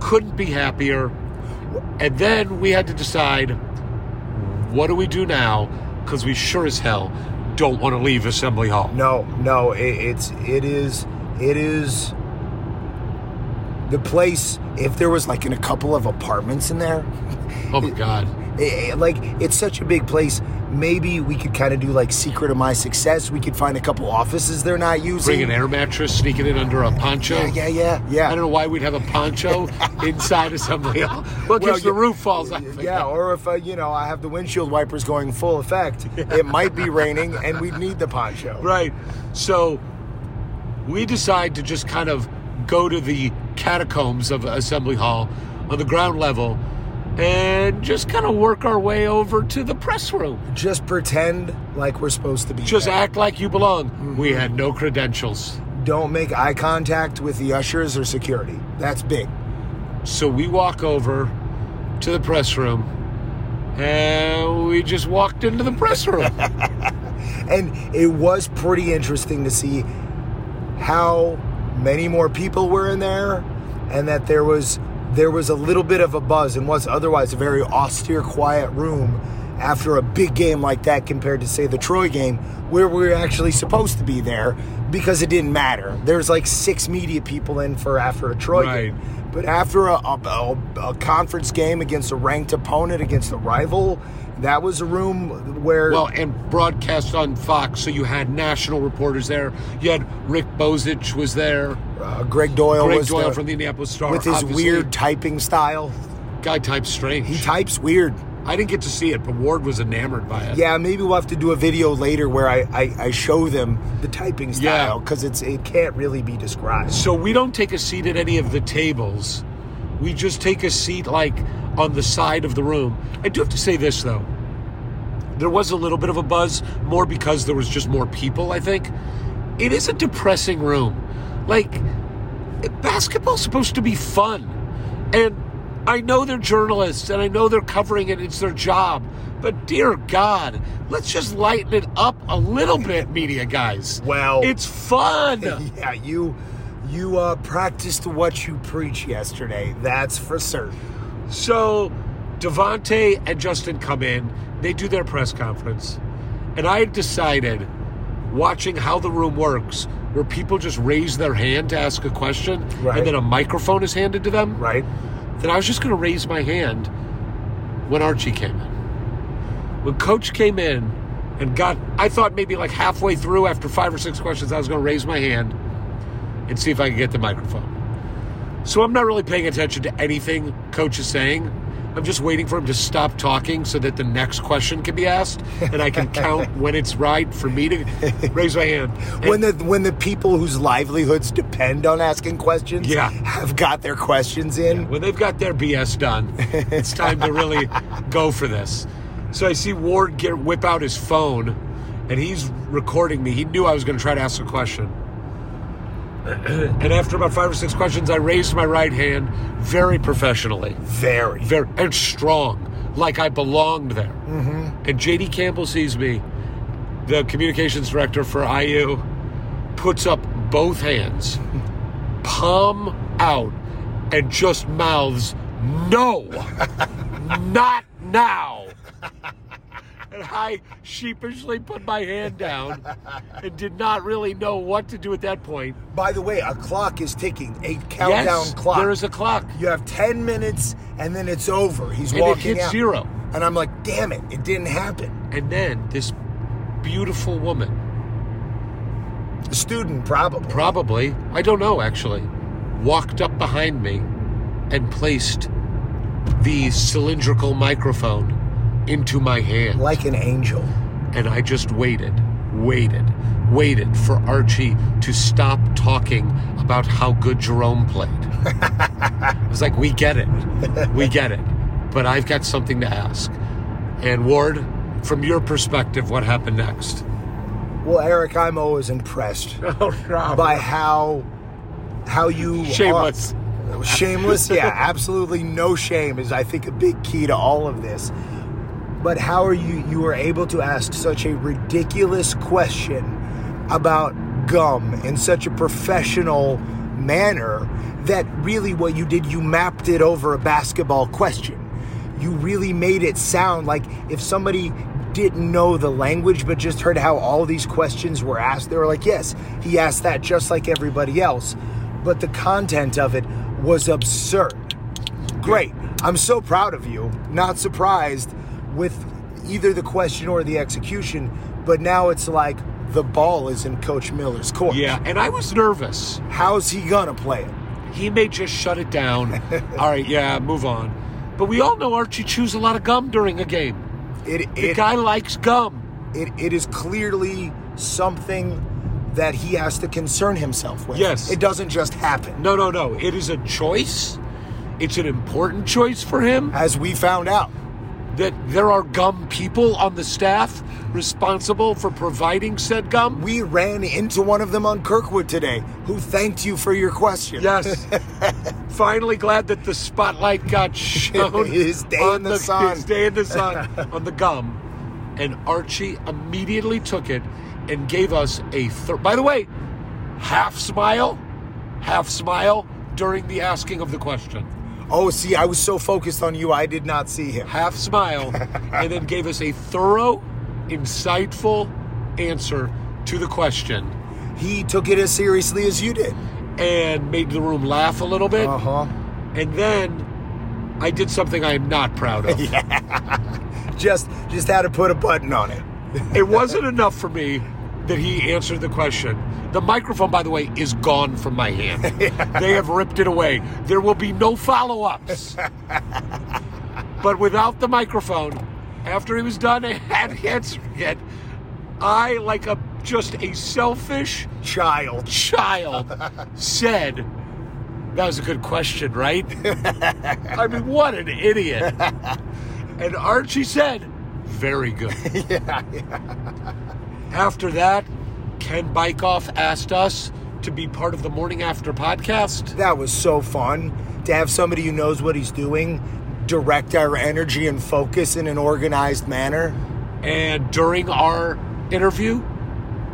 Couldn't be happier. And then we had to decide, what do we do now? Because we sure as hell don't want to leave Assembly Hall. No, it is the place. If there was like in a couple of apartments in there, oh my God, it's such a big place. Maybe we could kind of do like Secret of My Success. We could find a couple offices they're not using. Bring an air mattress, sneak it in under a poncho. Yeah. I don't know why we'd have a poncho inside Assembly Hall. Well, because the roof falls off. Yeah, or if, I have the windshield wipers going full effect, it might be raining and we'd need the poncho. Right. So we decide to just kind of go to the catacombs of Assembly Hall on the ground level and just kind of work our way over to the press room. Just pretend like we're supposed to be there. Act like you belong. Mm-hmm. We had no credentials. Don't make eye contact with the ushers or security. That's big. So we walk over to the press room, and we just walked into the press room. And it was pretty interesting to see how many more people were in there, and that there was a little bit of a buzz in what's otherwise a very austere, quiet room after a big game like that compared to, say, the Troy game, where we were actually supposed to be there because it didn't matter. There's like 6 media people in for after a Troy game. But after a conference game against a ranked opponent, against a rival, that was a room where... Well, and broadcast on Fox, so you had national reporters there. You had Rick Bozich was there. Greg Doyle from the Indianapolis Star. With his weird typing style. Guy types strange. He types weird. I didn't get to see it, but Ward was enamored by it. Yeah, maybe we'll have to do a video later where I show them the typing style, because it can't really be described. So we don't take a seat at any of the tables. We just take a seat, like, on the side of the room. I do have to say this, though. There was a little bit of a buzz, more because there was just more people, I think. It is a depressing room. Like, basketball's supposed to be fun. And I know they're journalists, and I know they're covering it. It's their job. But dear God, let's just lighten it up a little bit, media guys. Well, it's fun. Yeah, you practiced what you preach yesterday. That's for certain. So Devonte and Justin come in. They do their press conference. And I decided, watching how the room works, where people just raise their hand to ask a question, and then a microphone is handed to them. Right. That I was just going to raise my hand when Archie came in. When Coach came in and I thought maybe like halfway through after 5 or 6 questions, I was going to raise my hand and see if I could get the microphone. So I'm not really paying attention to anything Coach is saying. I'm just waiting for him to stop talking so that the next question can be asked, and I can count when it's right for me to raise my hand. And when the people whose livelihoods depend on asking questions have got their questions in. Yeah, when they've got their BS done, it's time to really go for this. So I see Ward whip out his phone, and he's recording me. He knew I was going to try to ask a question. And after about 5 or 6 questions, I raised my right hand very professionally. Very. Very. And strong. Like I belonged there. Mm-hmm. And J.D. Campbell sees me, the communications director for IU, puts up both hands, palm out, and just mouths, "No, not now." And I sheepishly put my hand down and did not really know what to do at that point. By the way, a clock is ticking, a countdown clock. There is a clock. You have 10 minutes, and then it's over. He's walking out. It hits 0. And I'm like, damn it, it didn't happen. And then this beautiful woman. A student, probably. Probably. I don't know, actually. Walked up behind me and placed the cylindrical microphone into my hand. Like an angel. And I just waited for Archie to stop talking about how good Jerome played. I was like, we get it. But I've got something to ask. And Ward, from your perspective, what happened next? Well, Eric, I'm always impressed by how you... Shameless. Shameless? Yeah, absolutely no shame is, I think, a big key to all of this. But how are you were able to ask such a ridiculous question about gum in such a professional manner that really what you did, you mapped it over a basketball question. You really made it sound like if somebody didn't know the language but just heard how all these questions were asked, they were like, yes, he asked that just like everybody else. But the content of it was absurd. Great. I'm so proud of you. Not surprised with either the question or the execution, but now it's like the ball is in Coach Miller's court. Yeah, and I was nervous. How's he gonna play it? He may just shut it down. All right, yeah, move on. But we all know Archie chews a lot of gum during a game. The guy likes gum. It is clearly something that he has to concern himself with. Yes. It doesn't just happen. No. It is a choice. It's an important choice for him. As we found out, that there are gum people on the staff responsible for providing said gum. We ran into one of them on Kirkwood today who thanked you for your question. Yes. Finally glad that the spotlight got shown his day in the sun on the gum. And Archie immediately took it and gave us a by the way, half smile during the asking of the question. Oh, see, I was so focused on you, I did not see him. Half smile, and then gave us a thorough, insightful answer to the question. He took it as seriously as you did. And made the room laugh a little bit. Uh-huh. And then I did something I am not proud of. Yeah. Just how to put a button on it. It wasn't enough for me that he answered the question. The microphone, by the way, is gone from my hand. They have ripped it away. There will be no follow-ups. But without the microphone, after he was done answering it, I, like a selfish child, said, that was a good question, right? I mean, what an idiot. And Archie said, very good. Yeah. After that, Ken Bykoff asked us to be part of the Morning After podcast. That was so fun to have somebody who knows what he's doing direct our energy and focus in an organized manner. And during our interview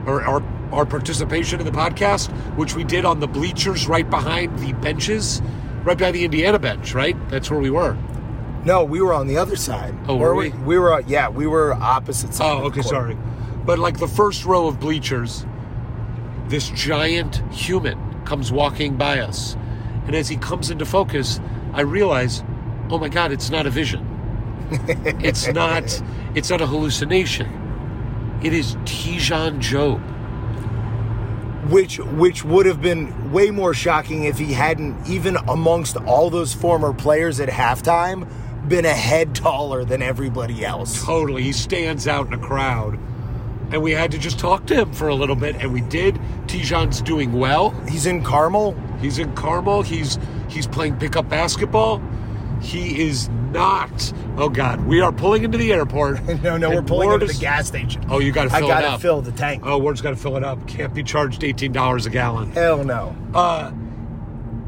or our participation in the podcast, which we did on the bleachers right behind the benches, right by the Indiana bench, right? That's where we were. No, we were on the other side. Oh, were we? We were opposite side. Oh, okay, sorry. But like the first row of bleachers, this giant human comes walking by us. And as he comes into focus, I realize, oh my God, it's not a vision. It's not a hallucination. It is Tijon Jobe. Which would have been way more shocking if he hadn't, even amongst all those former players at halftime, been a head taller than everybody else. Totally. He stands out in a crowd. And we had to just talk to him for a little bit, and we did. Tijon's doing well. He's in Carmel. He's playing pickup basketball. He is not. Oh, God. We are pulling into the airport. No, we're pulling into the gas station. Oh, you got to fill it up. I got to fill the tank. Oh, Ward's got to fill it up. Can't be charged $18 a gallon. Hell no.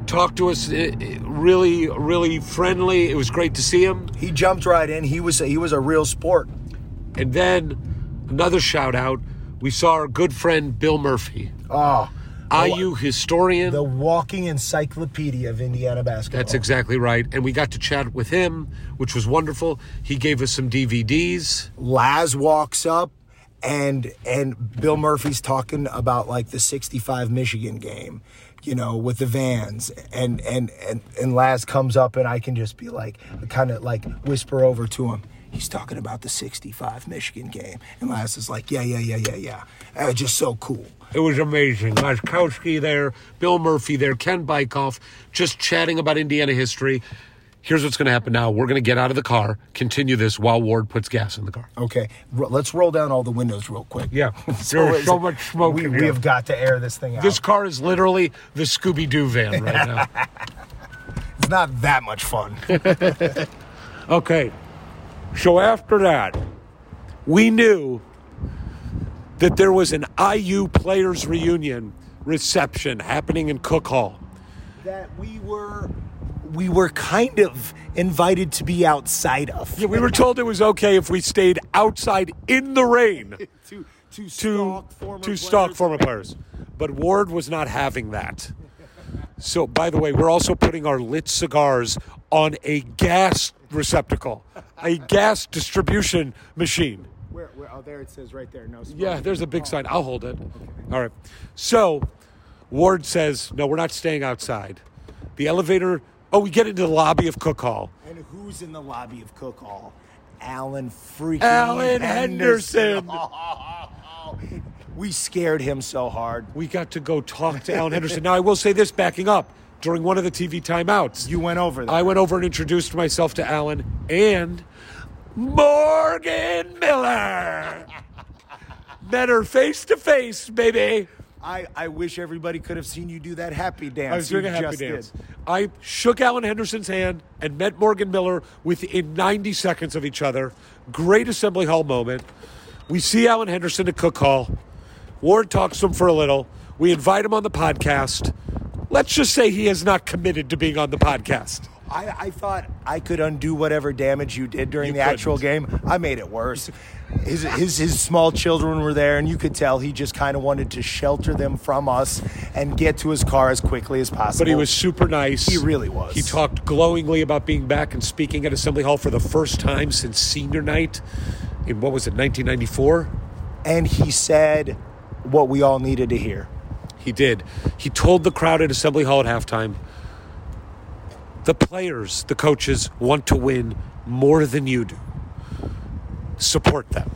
Talked to us. Really, really friendly. It was great to see him. He jumped right in. He was a real sport. And then another shout out, we saw our good friend Bill Murphy. Oh. IU historian. The walking encyclopedia of Indiana basketball. That's exactly right. And we got to chat with him, which was wonderful. He gave us some DVDs. Laz walks up and Bill Murphy's talking about like the 65 Michigan game, you know, with the Vans. And Laz comes up and I can just be like, kind of like whisper over to him. He's talking about the 65 Michigan game. And Laz is like, yeah. Just so cool. It was amazing. Laskowski there, Bill Murphy there, Ken Bykoff, just chatting about Indiana history. Here's what's going to happen now. We're going to get out of the car, continue this while Ward puts gas in the car. Okay. Let's roll down all the windows real quick. Yeah. There's so much smoke in here. We have got to air this thing out. This car is literally the Scooby-Doo van right now. It's not that much fun. Okay. So after that, we knew that there was an IU Players Reunion reception happening in Cook Hall. that we were kind of invited to be outside of. Yeah, we were told it was okay if we stayed outside in the rain to stalk former players. But Ward was not having that. So, by the way, we're also putting our lit cigars on a gas receptacle, a gas distribution machine. Where? Oh, there it says right there. No smoking. Yeah, there's a big sign. I'll hold it. Okay. All right. So Ward says, no, we're not staying outside. The elevator, we get into the lobby of Cook Hall. And who's in the lobby of Cook Hall? Alan Henderson. We scared him so hard. We got to go talk to Alan Henderson. Now, I will say this, backing up, during one of the TV timeouts. You went over there. I went over and introduced myself to Alan and Morgan Miller. Met her face-to-face, baby. I wish everybody could have seen you do that happy dance. I was doing a happy dance. I shook Alan Henderson's hand and met Morgan Miller within 90 seconds of each other. Great Assembly Hall moment. We see Alan Henderson at Cook Hall. Ward talks to him for a little. We invite him on the podcast. Let's just say he has not committed to being on the podcast. I thought I could undo whatever damage you did during the actual game. I made it worse. His small children were there, and you could tell he just kind of wanted to shelter them from us and get to his car as quickly as possible. But he was super nice. He really was. He talked glowingly about being back and speaking at Assembly Hall for the first time since senior night in, 1994? And he said what we all needed to hear. He did. He told the crowd at Assembly Hall at halftime, the players, the coaches, want to win more than you do. Support them.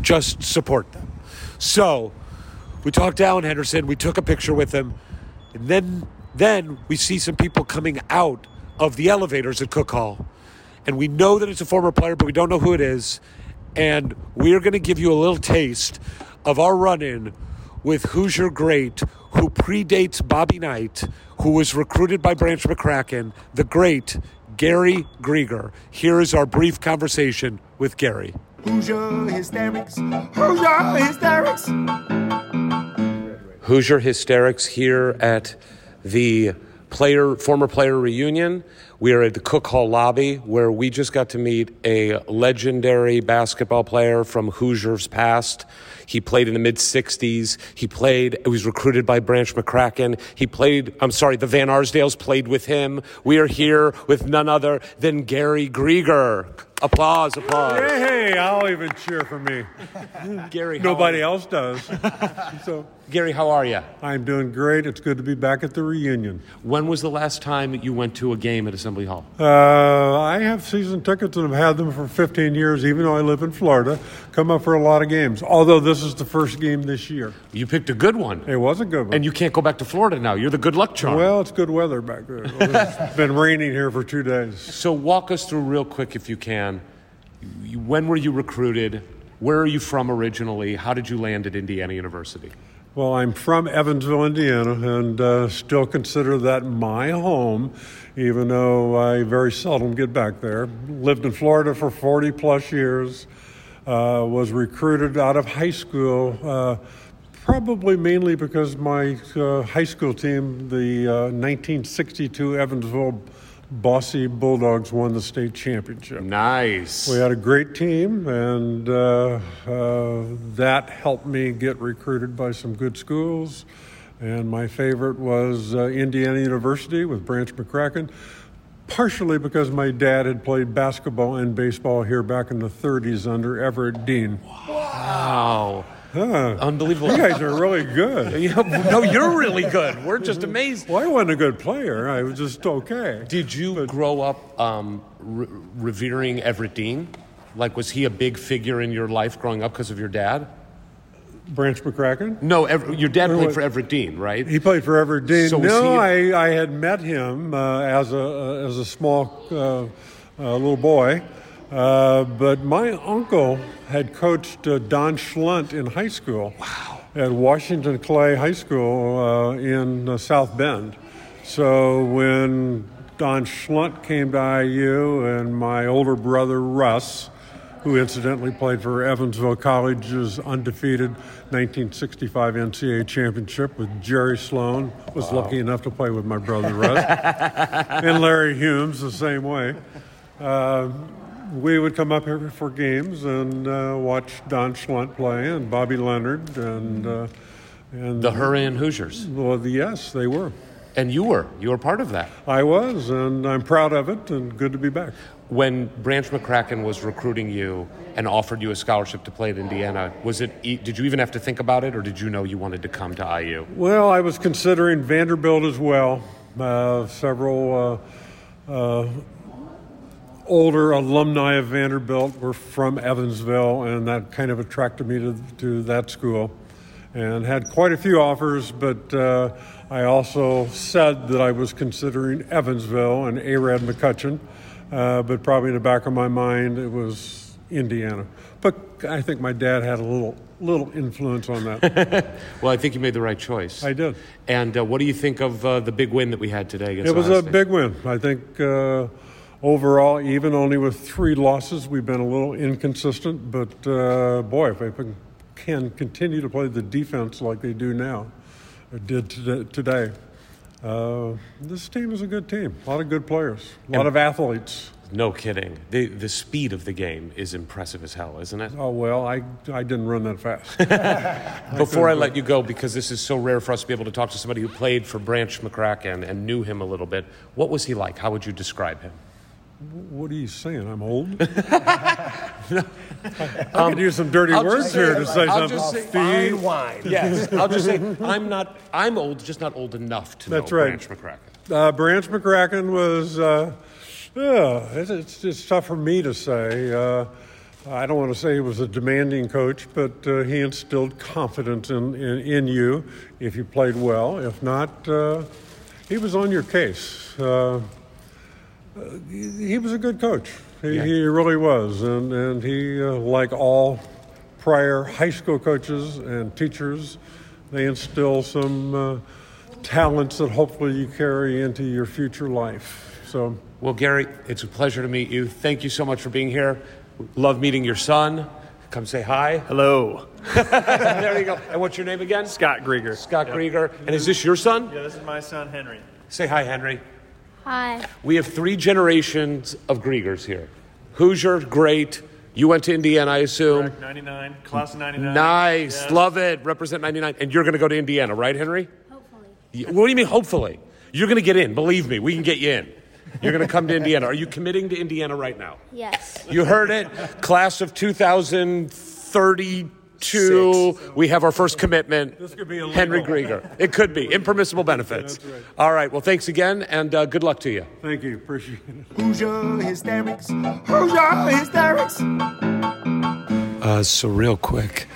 Just support them. So we talked to Alan Henderson. We took a picture with him. And then we see some people coming out of the elevators at Cook Hall. And we know that it's a former player, but we don't know who it is. And we're going to give you a little taste of our run-in with Hoosier great, who predates Bobby Knight, who was recruited by Branch McCracken, the great Gary Grieger. Here is our brief conversation with Gary. Hoosier Hysterics here at the former player reunion. We are at the Cook Hall lobby, where we just got to meet a legendary basketball player from Hoosier's past. He played in the mid-'60s. He was recruited by Branch McCracken. The Van Arsdales played with him. We are here with none other than Gary Grieger. Applause. Hey, I'll even cheer for me. Gary, nobody else does. So, Gary, how are you? I'm doing great. It's good to be back at the reunion. When was the last time you went to a game at Assembly Hall? I have season tickets and have had them for 15 years, even though I live in Florida. Come up for a lot of games, although this is the first game this year. You picked a good one. It was a good one. And you can't go back to Florida now. You're the good luck charm. Well, it's good weather back there. It's been raining here for 2 days. So walk us through real quick, if you can. When were you recruited? Where are you from originally? How did you land at Indiana University? Well, I'm from Evansville, Indiana, and still consider that my home, even though I very seldom get back there. Lived in Florida for 40-plus years. Was recruited out of high school, probably mainly because my high school team, the 1962 Evansville Bossy Bulldogs, won the state championship. Nice. We had a great team, and that helped me get recruited by some good schools. And my favorite was Indiana University with Branch McCracken, partially because my dad had played basketball and baseball here back in the 30s under Everett Dean. Wow. Huh. Unbelievable. You guys are really good. No, you're really good. We're just amazed. Well, I wasn't a good player. I was just okay. Did you grow up revering Everett Dean? Like, was he a big figure in your life growing up because of your dad? Branch McCracken? No, your dad played for Everett Dean, right? He played for Everett Dean. So I had met him as a small little boy. But my uncle had coached Don Schlundt in high school. Wow. At Washington Clay High School in South Bend. So when Don Schlundt came to IU and my older brother Russ who incidentally played for Evansville College's undefeated 1965 NCAA championship with Jerry Sloan. Was lucky enough to play with my brother, Russ. And Larry Humes, the same way. We would come up here for games and watch Don Schlundt play and Bobby Leonard and the Hurrian Hoosiers. Well, yes, they were. And you were part of that. I was, and I'm proud of it, and good to be back. When Branch McCracken was recruiting you and offered you a scholarship to play at Indiana, did you even have to think about it, or did you know you wanted to come to IU? Well, I was considering Vanderbilt as well. Several older alumni of Vanderbilt were from Evansville, and that kind of attracted me to that school. And had quite a few offers, but I also said that I was considering Evansville and Arad McCutcheon, but probably in the back of my mind it was Indiana. But I think my dad had a little influence on that. Well, I think you made the right choice. I did. And what do you think of the big win that we had today against Ohio State? It was a big win. I think overall, even only with 3 losses, we've been a little inconsistent. But, boy, if I can continue to play the defense like they do now, or did today. This team is a good team. A lot of good players. A lot of athletes. No kidding. The speed of the game is impressive as hell, isn't it? Oh, well, I didn't run that fast. Before I let you go, because this is so rare for us to be able to talk to somebody who played for Branch McCracken and knew him a little bit, what was he like? How would you describe him? What are you saying? I'm old? I could use some dirty words here to say something. Just say fine wine. Yes, I'll just say I'm old, just not old enough to know Branch McCracken. Branch McCracken was. It's tough for me to say. I don't want to say he was a demanding coach, but he instilled confidence in you if you played well. If not, he was on your case. He was a good coach. He really was. And he, like all prior high school coaches and teachers, they instill some talents that hopefully you carry into your future life. So, well, Gary, it's a pleasure to meet you. Thank you so much for being here. Love meeting your son. Come say hi. Hello. There you go. And what's your name again? Scott Grieger. Scott Grieger. And is this your son? Yeah, this is my son, Henry. Say hi, Henry. Hi. We have 3 generations of Griegers here. Hoosier, great. You went to Indiana, I assume. Correct, 99. Class of 99. Nice. Yes. Love it. Represent 99. And you're going to go to Indiana, right, Henry? Hopefully. What do you mean, hopefully? You're going to get in. Believe me, we can get you in. You're going to come to Indiana. Are you committing to Indiana right now? Yes. You heard it. Class of 2032. We have our first commitment. This could be illegal. Henry Grieger. It could be. Impermissible benefits. Yeah, right. All right. Well, thanks again, and good luck to you. Thank you. Appreciate it. Hoosier Hysterics. Hoosier Hysterics. So real quick,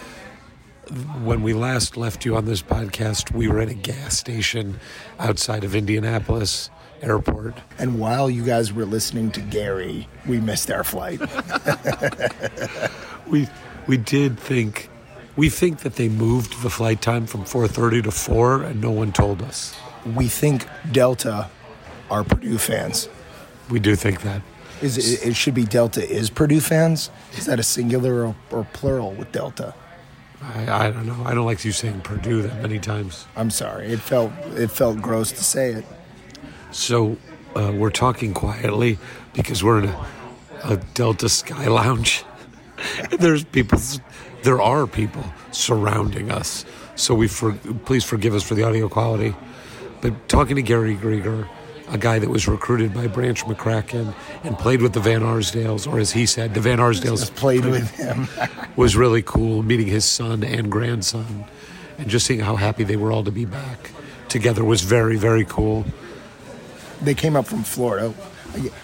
when we last left you on this podcast, we were at a gas station outside of Indianapolis Airport. And while you guys were listening to Gary, we missed our flight. We did think... We think that they moved the flight time from 4:30 to 4, and no one told us. We think Delta are Purdue fans. We do think that. It should be Delta is Purdue fans? Is that a singular or plural with Delta? I don't know. I don't like you saying Purdue that many times. I'm sorry. It felt gross to say it. So we're talking quietly because we're in a Delta Sky Lounge. There are people surrounding us. So please forgive us for the audio quality. But talking to Gary Grieger, a guy that was recruited by Branch McCracken and played with the Van Arsdales, or as he said, the Van Arsdales played with him, was really cool. Meeting his son and grandson and just seeing how happy they were all to be back together was very, very cool. They came up from Florida.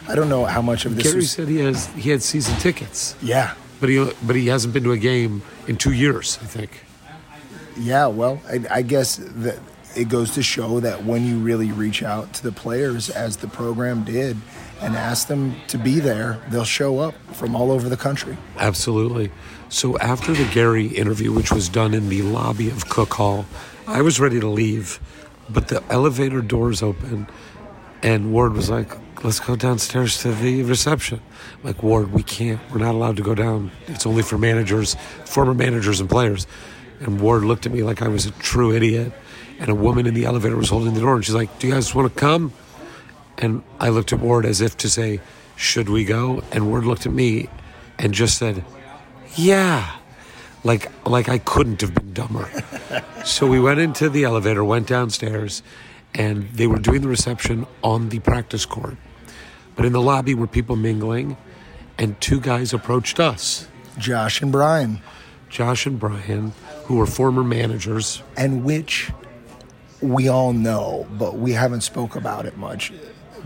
I don't know how much of this. Gary said he had season tickets. Yeah. But he hasn't been to a game in 2 years, I think. Yeah, well, I guess that it goes to show that when you really reach out to the players, as the program did, and ask them to be there, they'll show up from all over the country. Absolutely. So after the Gary interview, which was done in the lobby of Cook Hall, I was ready to leave, but the elevator doors open, and Ward was like, let's go downstairs to the reception. I'm like, Ward, we can't. We're not allowed to go down. It's only for managers, former managers and players. And Ward looked at me like I was a true idiot. And a woman in the elevator was holding the door. And she's like, do you guys want to come? And I looked at Ward as if to say, should we go? And Ward looked at me and just said, yeah. Like I couldn't have been dumber. So we went into the elevator, went downstairs, and they were doing the reception on the practice court. But in the lobby were people mingling, and two guys approached us. Josh and Brian, who were former managers. And which we all know, but we haven't spoke about it much.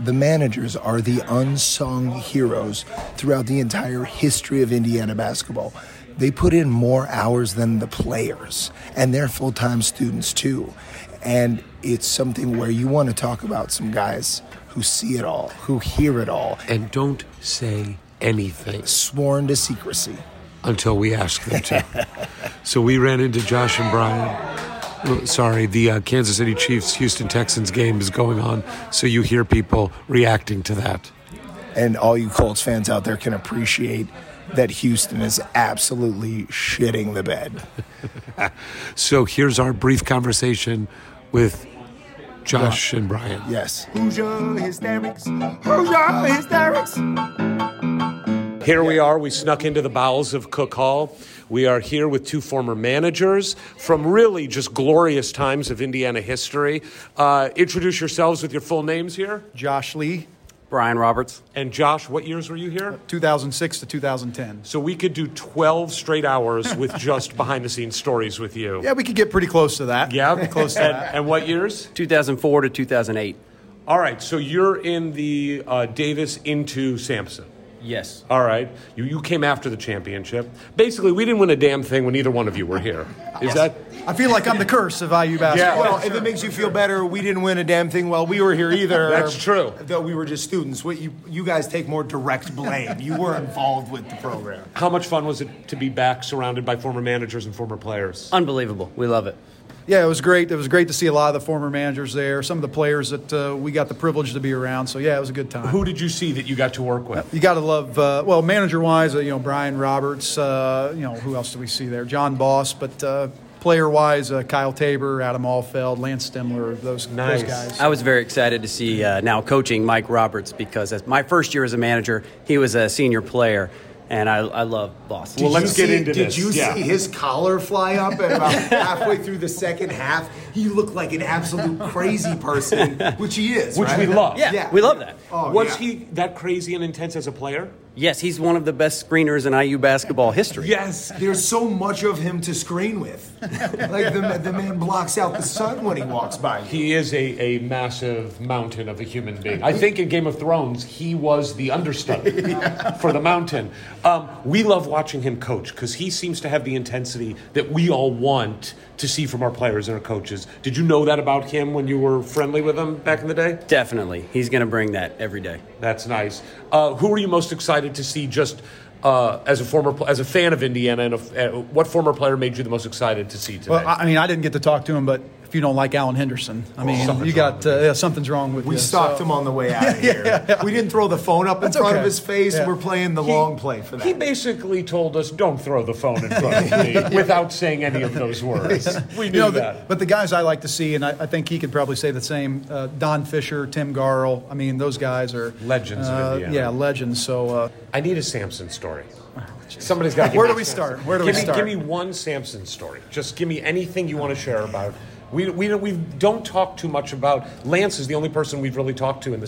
The managers are the unsung heroes throughout the entire history of Indiana basketball. They put in more hours than the players, and they're full-time students too. And it's something where you want to talk about some guys who see it all, who hear it all. And don't say anything. Sworn to secrecy. Until we ask them to. So we ran into Josh and Brian. Sorry, the Kansas City Chiefs-Houston Texans game is going on, so you hear people reacting to that. And all you Colts fans out there can appreciate that Houston is absolutely shitting the bed. So here's our brief conversation with Josh and Brian. Yes. Hoosier Hysterics. Hoosier Hysterics. Here we are. We snuck into the bowels of Cook Hall. We are here with two former managers from really just glorious times of Indiana history. Introduce yourselves with your full names here. Josh Lee. Brian Roberts. And Josh, what years were you here? 2006 to 2010. So we could do 12 straight hours with just behind-the-scenes stories with you. Yeah, we could get pretty close to that. Yeah, close to that. And what years? 2004 to 2008. All right, so you're in the Davis into Sampson. Yes. All right. You came after the championship. Basically, we didn't win a damn thing when either one of you were here. Is that? I feel like I'm the curse of IU basketball. Yeah. Well, if it makes you feel better, we didn't win a damn thing while we were here either. That's true. Though we were just students. You guys take more direct blame. You were involved with the program. How much fun was it to be back surrounded by former managers and former players? Unbelievable. We love it. Yeah, it was great. It was great to see a lot of the former managers there, some of the players that we got the privilege to be around. So, yeah, it was a good time. Who did you see that you got to work with? You got to love, well, manager-wise, Brian Roberts. Who else did we see there? John Boss. But player-wise, Kyle Tabor, Adam Allfeld, Lance Stemler, those guys. I was very excited to see now coaching Mike Roberts because as my first year as a manager, he was a senior player. And I love Boston. Well, let's get into this. Did you see his collar fly up and about halfway through the second half? He looked like an absolute crazy person, which he is, which we love. Yeah, we love that. Was he that crazy and intense as a player? Yes, he's one of the best screeners in IU basketball history. Yes, there's so much of him to screen with. Like the man blocks out the sun when he walks by. He is a massive mountain of a human being. I think in Game of Thrones, he was the understudy for the mountain. We love watching him coach because he seems to have the intensity that we all want to see from our players and our coaches. Did you know that about him when you were friendly with him back in the day? Definitely. He's going to bring that every day. That's nice. Who are you most excited to see just as a fan of Indiana? And what former player made you the most excited to see today? Well, I mean, I didn't get to talk to him, but if you don't like Alan Henderson, something's wrong with you. We stalked him on the way out of here. We didn't throw the phone up in front of his face. Yeah. We're playing the long play for that. He basically told us, don't throw the phone in front of me without saying any of those words. We knew that. But the guys I like to see, and I think he could probably say the same, Don Fisher, Tim Garl. I mean, those guys are legends of Indiana. Yeah, legends. So I need a Sampson story. Somebody's got to give me Where do we start? Give me one Sampson story. Just give me anything you want to share about. We don't talk too much about Lance is the only person we've really talked to in the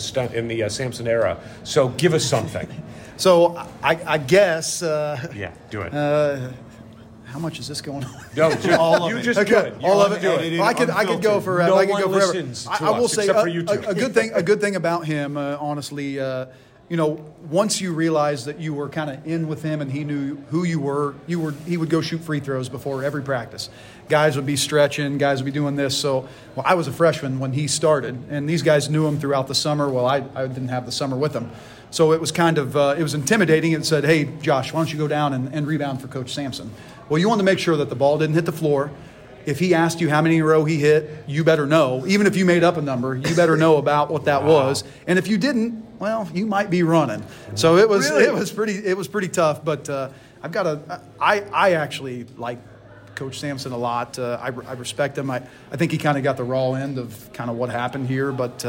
Sampson era. So give us something. So I guess. Yeah, do it. How much is this going on? No, all of it. I could go for. No I could one go listens to I will us, say except for you two. A good thing about him, honestly. Once you realized that you were kind of in with him and he knew who you were, he would go shoot free throws before every practice. Guys would be stretching, guys would be doing this. So, I was a freshman when he started, and these guys knew him throughout the summer. Well, I didn't have the summer with him. So it was kind of, it was intimidating and said, hey, Josh, why don't you go down and rebound for Coach Sampson? Well, you wanted to make sure that the ball didn't hit the floor. If he asked you how many in a row he hit, you better know. Even if you made up a number, you better know about what that was. And if you didn't, well, you might be running. So it was pretty tough. But I've got a I actually like Coach Sampson a lot. I respect him. I think he kind of got the raw end of kind of what happened here. But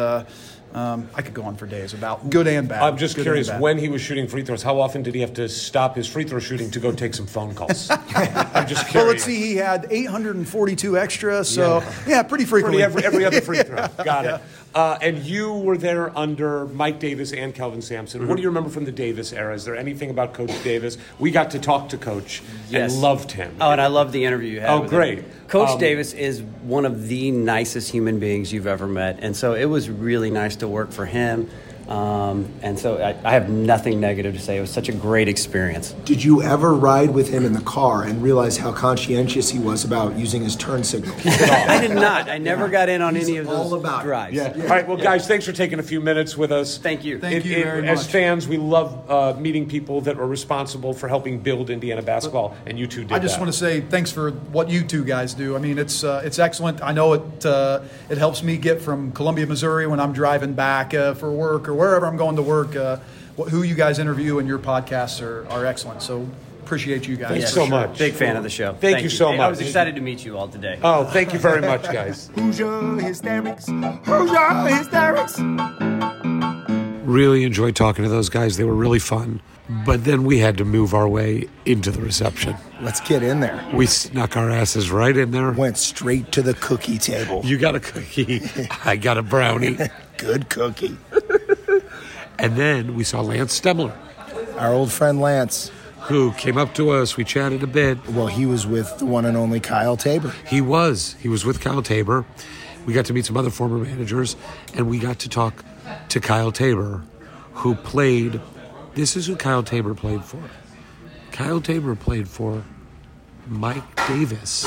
I could go on for days about good and bad. I'm just curious, when he was shooting free throws, how often did he have to stop his free throw shooting to go take some phone calls? I'm just curious. Well, let's see. He had 842 extra, so yeah pretty frequently. Every other free throw. Got it. And you were there under Mike Davis and Kelvin Sampson. Mm-hmm. What do you remember from the Davis era? Is there anything about Coach Davis? We got to talk to Coach and loved him. Oh, and I loved the interview you had with him. Coach Davis is one of the nicest human beings you've ever met, and so it was really nice to work for him. And so I have nothing negative to say. It was such a great experience. Did you ever ride with him in the car and realize how conscientious he was about using his turn signal? I did not. I never got in on any of those drives. Yeah. All right, well, guys, thanks for taking a few minutes with us. Thank you. Thank you very much. As fans, we love meeting people that are responsible for helping build Indiana basketball, and you two did that. I just want to say thanks for what you two guys do. I mean, it's excellent. I know it helps me get from Columbia, Missouri, when I'm driving back for work or wherever I'm going to work, who you guys interview and your podcasts are excellent. So appreciate you guys. Thanks so much. Big fan of the show. Thank you so much. I was excited to meet you all today. Oh, thank you very much, guys. Hoosier Hysterics. Hoosier Hysterics. Really enjoyed talking to those guys. They were really fun. But then we had to move our way into the reception. Let's get in there. We snuck our asses right in there. Went straight to the cookie table. You got a cookie. I got a brownie. Good cookie. And then we saw Lance Stemler. Our old friend Lance. Who came up to us. We chatted a bit. Well, he was with the one and only Kyle Tabor. He was with Kyle Tabor. We got to meet some other former managers, and we got to talk to Kyle Tabor, who played. This is who Kyle Tabor played for. Kyle Tabor played for Mike Davis,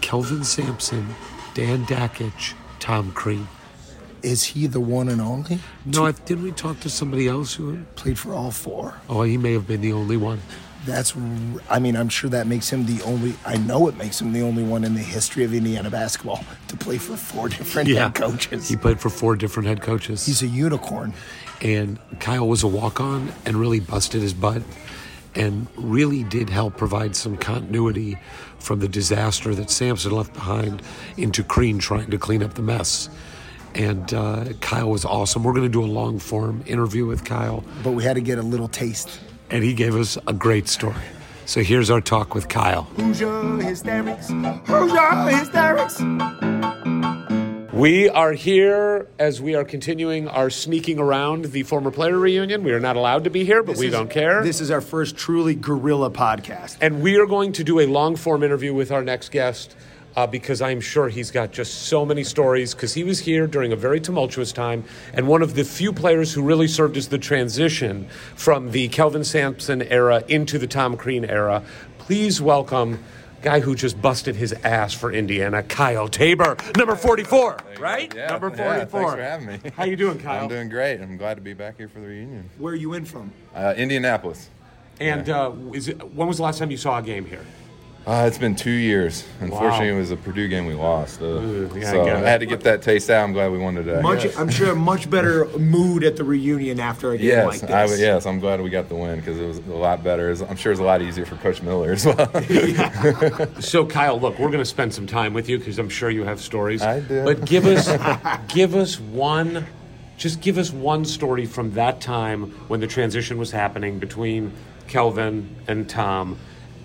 Kelvin Sampson, Dan Dakich, Tom Crean. Is he the one and only? No, didn't we talk to somebody else who played for all four? Oh, he may have been the only one. I'm sure that makes him the only. I know it makes him the only one in the history of Indiana basketball to play for four different head coaches. He played for four different head coaches. He's a unicorn. And Kyle was a walk-on and really busted his butt and really did help provide some continuity from the disaster that Sampson left behind into Crean trying to clean up the mess. And Kyle was awesome. We're going to do a long-form interview with Kyle. But we had to get a little taste. And he gave us a great story. So here's our talk with Kyle. Hoosier Hysterics. Hoosier Hysterics. We are here as we are continuing our sneaking around the former player reunion. We are not allowed to be here, but we don't care. This is our first truly guerrilla podcast. And we are going to do a long-form interview with our next guest, because I'm sure he's got just so many stories, because he was here during a very tumultuous time and one of the few players who really served as the transition from the Kelvin Sampson era into the Tom Crean era. Please welcome guy who just busted his ass for Indiana, Kyle Tabor, number 44, right? Yeah, number 44. Yeah, thanks for having me. How you doing, Kyle? I'm doing great. I'm glad to be back here for the reunion. Where are you in from? Indianapolis. And when was the last time you saw a game here? It's been 2 years. Unfortunately, It was a Purdue game we lost. I had to get that taste out. I'm glad we won today. I'm sure a much better mood at the reunion after a game like this. I'm glad we got the win because it was a lot better. I'm sure it was a lot easier for Coach Miller as well. So, Kyle, look, we're going to spend some time with you because I'm sure you have stories. I do. But give us one story from that time when the transition was happening between Kelvin and Tom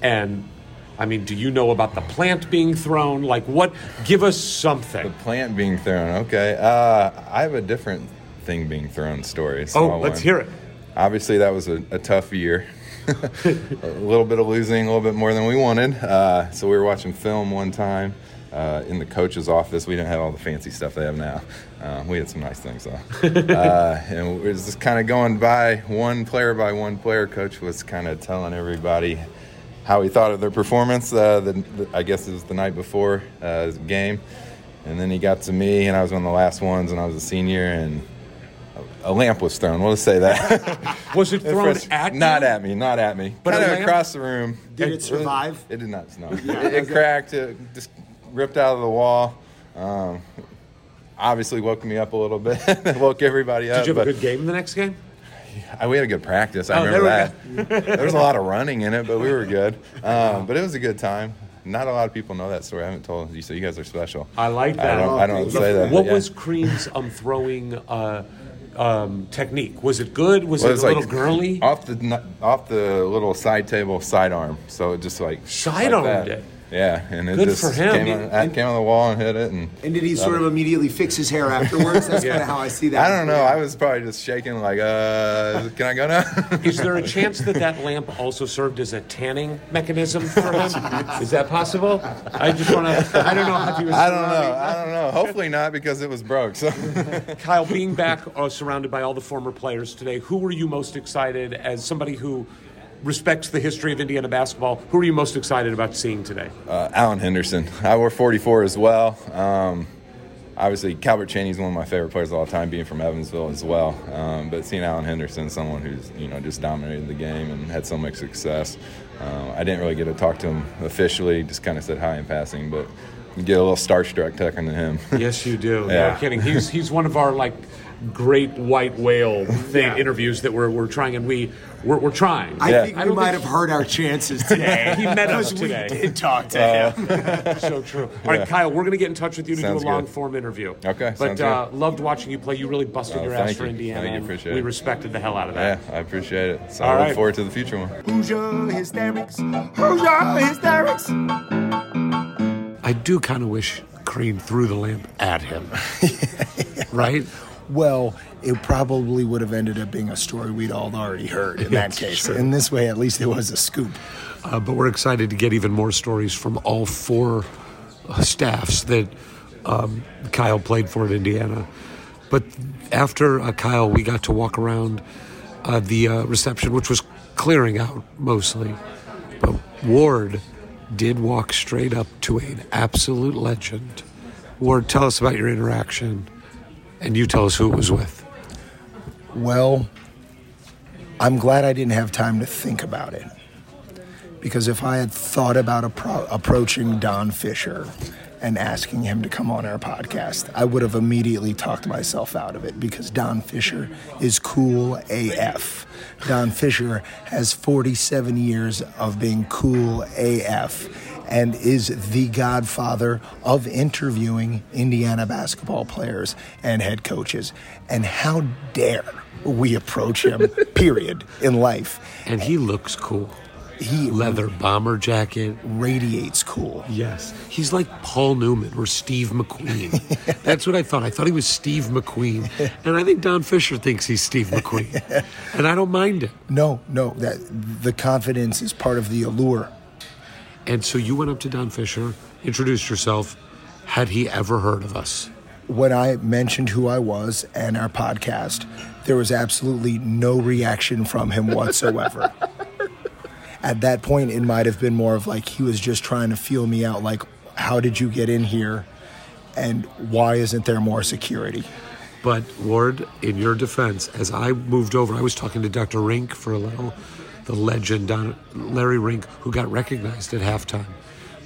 and – I mean, do you know about the plant being thrown? Like, what? Give us something. The plant being thrown, okay. I have a different thing being thrown story. Let's hear it. Obviously, that was a tough year. A little bit of losing, a little bit more than we wanted. So we were watching film one time in the coach's office. We didn't have all the fancy stuff they have now. We had some nice things, though. And it was just kind of going by one player. Coach was kind of telling everybody how he thought of their performance, I guess it was the night before his game. And then he got to me, and I was one of the last ones, and I was a senior, and a lamp was thrown. We'll just say that. Was it thrown at you? Not at me, But kind of across the room. Did it survive? It did not. It cracked. It just ripped out of the wall. Obviously woke me up a little bit. Woke everybody up. Did you have a good game in the next game? Yeah, we had a good practice. I remember that. There was a lot of running in it, but we were good. But it was a good time. Not a lot of people know that story. I haven't told you, so you guys are special. I like that. I don't say that. What was Crean's throwing technique? Was it good? Was it a little girly? Off the little side table, sidearm. So it just sidearmed it. Yeah, and it came on the wall and hit it. And did he sort of immediately fix his hair afterwards? That's kind of how I see that. I don't know. I was probably just shaking can I go now? Is there a chance that lamp also served as a tanning mechanism for him? Is that possible? I don't know how he was. I don't know. Hopefully not, because it was broke. So, Kyle, being back surrounded by all the former players today, who were you most excited as somebody who – respects the history of Indiana basketball? Who are you most excited about seeing today? Alan Henderson. I wore 44 as well. Obviously, Calvert Chaney's one of my favorite players of all time, being from Evansville as well. But seeing Alan Henderson, someone who's just dominated the game and had so much success. I didn't really get to talk to him officially, just kind of said hi in passing, but you get a little starstruck talking to him. Yes, you do. Yeah. No kidding. He's one of our great white whale interviews that we're trying, and we're trying. I think we might have hurt our chances today. He met us today. We did talk to him. So true. All right, Kyle, we're going to get in touch with you to do a long-form interview. Okay, but loved watching you play. You really busted your ass for Indiana. Thank you, appreciate it. We respected the hell out of that. Yeah, I appreciate it. So I look forward to the future one. Hoosier Hysterics. Hoosier Hysterics. I do kind of wish Crean threw the lamp at him. Right? Well, it probably would have ended up being a story we'd all already heard in that case. True. In this way, at least it was a scoop. But we're excited to get even more stories from all four staffs that Kyle played for at Indiana. But after Kyle, we got to walk around the reception, which was clearing out mostly. But Ward did walk straight up to an absolute legend. Ward, tell us about your interaction. And you tell us who it was with. Well, I'm glad I didn't have time to think about it. Because if I had thought about approaching Don Fisher and asking him to come on our podcast, I would have immediately talked myself out of it, because Don Fisher is cool AF. Don Fisher has 47 years of being cool AF and is the godfather of interviewing Indiana basketball players and head coaches. And how dare we approach him, period, in life. And he looks cool. He leather bomber jacket. Radiates cool. Yes. He's like Paul Newman or Steve McQueen. That's what I thought. I thought he was Steve McQueen. And I think Don Fisher thinks he's Steve McQueen. And I don't mind it. No. The confidence is part of the allure. And so you went up to Don Fisher, introduced yourself. Had he ever heard of us? When I mentioned who I was and our podcast, there was absolutely no reaction from him whatsoever. At that point, it might have been more of he was just trying to feel me out, how did you get in here, and why isn't there more security? But, Ward, in your defense, as I moved over, I was talking to Dr. Rink for a little, the legend, Larry Rink, who got recognized at halftime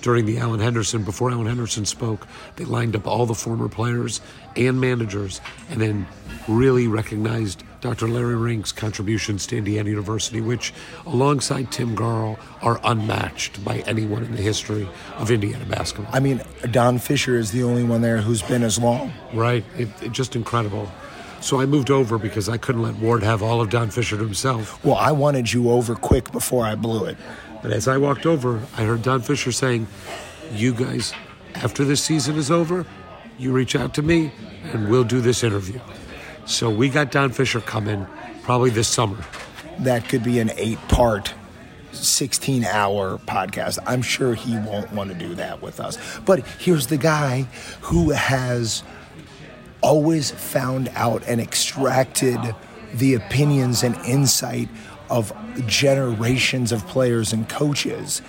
during the Allen Henderson. Before Allen Henderson spoke, they lined up all the former players and managers, and then really recognized Dr. Larry Rink's contributions to Indiana University, which, alongside Tim Garl, are unmatched by anyone in the history of Indiana basketball. I mean, Don Fisher is the only one there who's been as long. Right. It's just incredible. So I moved over because I couldn't let Ward have all of Don Fisher to himself. Well, I wanted you over quick before I blew it. But as I walked over, I heard Don Fisher saying, you guys, after this season is over, you reach out to me and we'll do this interview. So we got Don Fisher coming probably this summer. That could be an 8-part, 16-hour podcast. I'm sure he won't want to do that with us. But here's the guy who has always found out and extracted the opinions and insight of generations of players and coaches.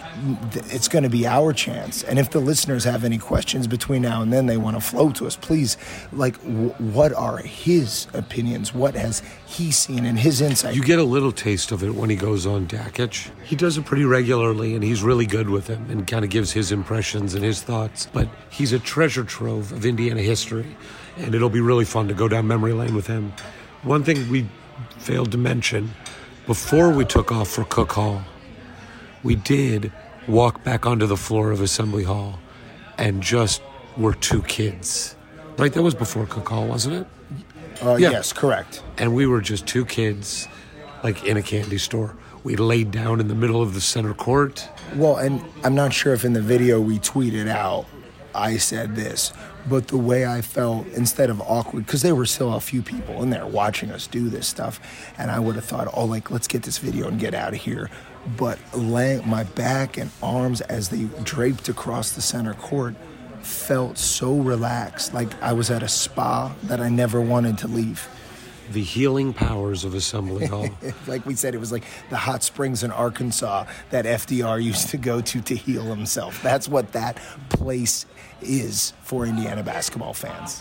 It's going to be our chance. And if the listeners have any questions between now and then they want to flow to us, please, what are his opinions? What has he seen and his insight? You get a little taste of it when he goes on Dakich. He does it pretty regularly, and he's really good with him and kind of gives his impressions and his thoughts. But he's a treasure trove of Indiana history, and it'll be really fun to go down memory lane with him. One thing we failed to mention, before we took off for Cook Hall, we did walk back onto the floor of Assembly Hall and just were two kids. Right? That was before Cook Hall, wasn't it? Yeah. Yes, correct. And we were just two kids, in a candy store. We laid down in the middle of the center court. Well, and I'm not sure if in the video we tweeted out, I said this, but the way I felt, instead of awkward, because there were still a few people in there watching us do this stuff, and I would have thought, let's get this video and get out of here. But my back and arms as they draped across the center court felt so relaxed, like I was at a spa that I never wanted to leave. The healing powers of Assembly Hall. Like we said, it was like the hot springs in Arkansas that FDR used to go to heal himself. That's what that place is for Indiana basketball fans.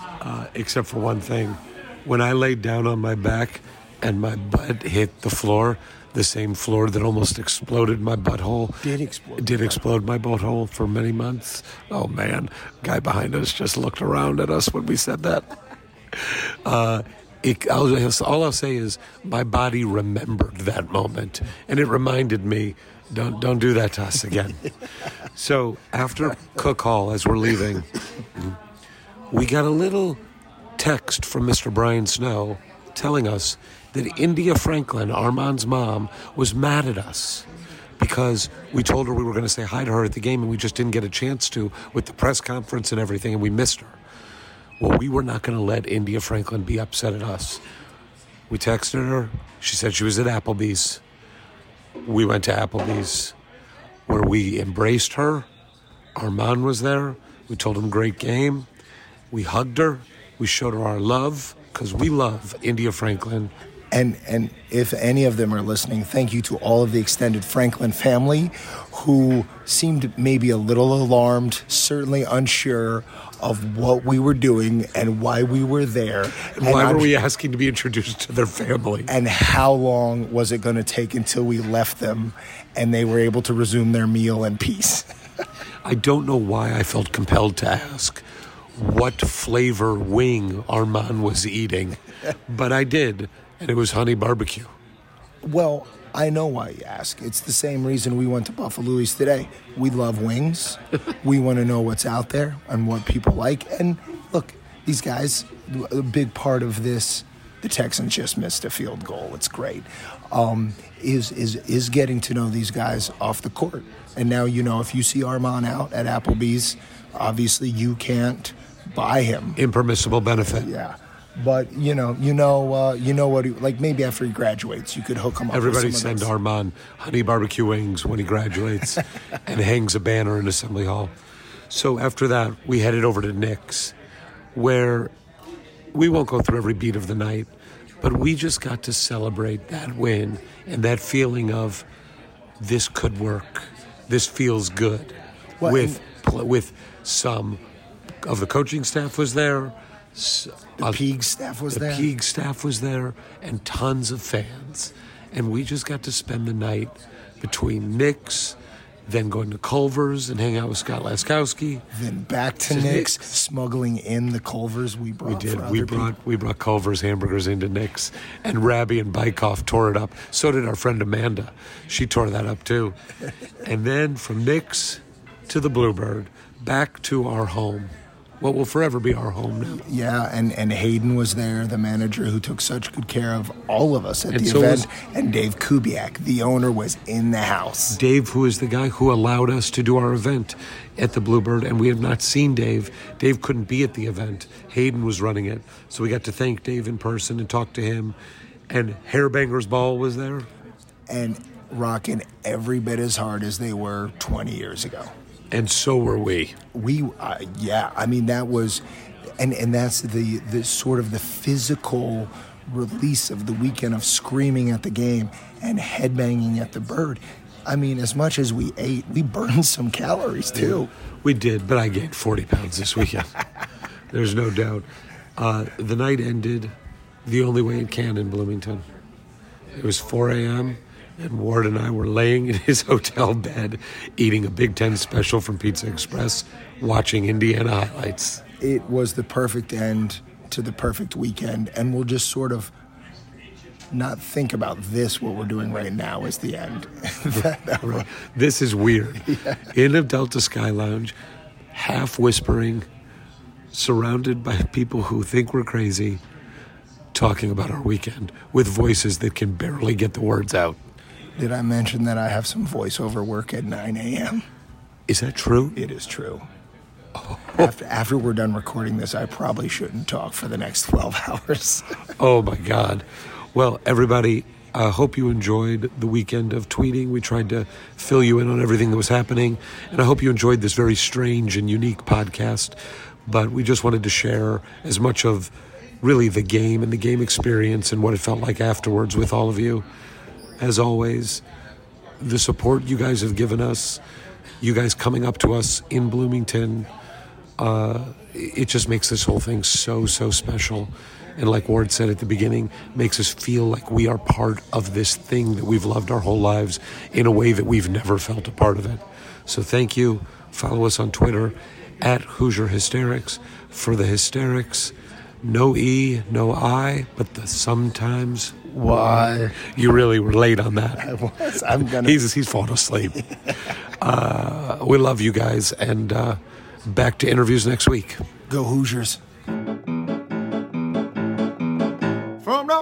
Except for one thing. When I laid down on my back and my butt hit the floor, the same floor that almost exploded my butthole. Did explode my butthole for many months. Oh, man. Guy behind us just looked around at us when we said that. All I'll say is my body remembered that moment, and it reminded me, don't do that to us again. So after Cook Hall, as we're leaving, we got a little text from Mr. Brian Snow telling us that India Franklin, Armand's mom, was mad at us because we told her we were going to say hi to her at the game, and we just didn't get a chance to with the press conference and everything, and we missed her. Well, we were not going to let India Franklin be upset at us. We texted her. She said she was at Applebee's. We went to Applebee's, where we embraced her. Armand was there. We told him, great game. We hugged her. We showed her our love, because we love India Franklin. And if any of them are listening, thank you to all of the extended Franklin family who seemed maybe a little alarmed, certainly unsure of what we were doing and why we were there. And why were we asking to be introduced to their family? And how long was it going to take until we left them and they were able to resume their meal in peace? I don't know why I felt compelled to ask what flavor wing Armand was eating, but I did. And it was honey barbecue. Well, I know why you ask. It's the same reason we went to Buffalo's today. We love wings. We want to know what's out there and what people like. And look, these guys, a big part of this, the Texans just missed a field goal. It's great. Is getting to know these guys off the court. And now, if you see Armand out at Applebee's, obviously you can't buy him. Impermissible benefit. Yeah. But, maybe after he graduates, you could hook him up. Everybody with send Armand honey barbecue wings when he graduates and hangs a banner in Assembly Hall. So after that, we headed over to Knicks, where we won't go through every beat of the night, but we just got to celebrate that win and that feeling of this could work. This feels good. Well, with some of the coaching staff was there. The Puig staff was there. The Puig staff was there, and tons of fans. And we just got to spend the night between Knicks, then going to Culver's and hang out with Scott Laskowski. Then back to Knicks, smuggling in the Culver's we brought. We did. We brought Culver's hamburgers into Knicks, and Rabbi and Bykoff tore it up. So did our friend Amanda. She tore that up too. And then from Knicks to the Bluebird, back to our home. What will forever be our home now. Yeah, and Hayden was there, the manager who took such good care of all of us at the event. And Dave Kubiak, the owner, was in the house. Dave, who is the guy who allowed us to do our event at the Bluebird, and we have not seen Dave. Dave couldn't be at the event. Hayden was running it. So we got to thank Dave in person and talk to him. And Hairbanger's Ball was there. And rocking every bit as hard as they were 20 years ago. And so were we. That was, and that's the sort of the physical release of the weekend of screaming at the game and headbanging at the bird. I mean, as much as we ate, we burned some calories, too. We did, but I gained 40 pounds this weekend. There's no doubt. The night ended the only way it can in Bloomington. It was 4 a.m., and Ward and I were laying in his hotel bed, eating a Big Ten special from Pizza Express, watching Indiana highlights. It was the perfect end to the perfect weekend, and we'll just sort of not think about this, what we're doing right now is the end. Right. This is weird. Yeah. In a Delta Sky Lounge, half whispering, surrounded by people who think we're crazy, talking about our weekend with voices that can barely get the words out. Did I mention that I have some voiceover work at 9 a.m.? Is that true? It is true. Oh. After we're done recording this, I probably shouldn't talk for the next 12 hours. Oh, my God. Well, everybody, I hope you enjoyed the weekend of tweeting. We tried to fill you in on everything that was happening, and I hope you enjoyed this very strange and unique podcast. But we just wanted to share as much of really the game and the game experience and what it felt like afterwards with all of you. As always, the support you guys have given us, you guys coming up to us in Bloomington, it just makes this whole thing so, so special. And like Ward said at the beginning, makes us feel like we are part of this thing that we've loved our whole lives in a way that we've never felt a part of it. So thank you. Follow us on Twitter at Hoosier Hysterics for the hysterics. No E, no I, but the sometimes why. You really were late on that. I was. I'm going to. He's fallen asleep. We love you guys. And back to interviews next week. Go Hoosiers. From the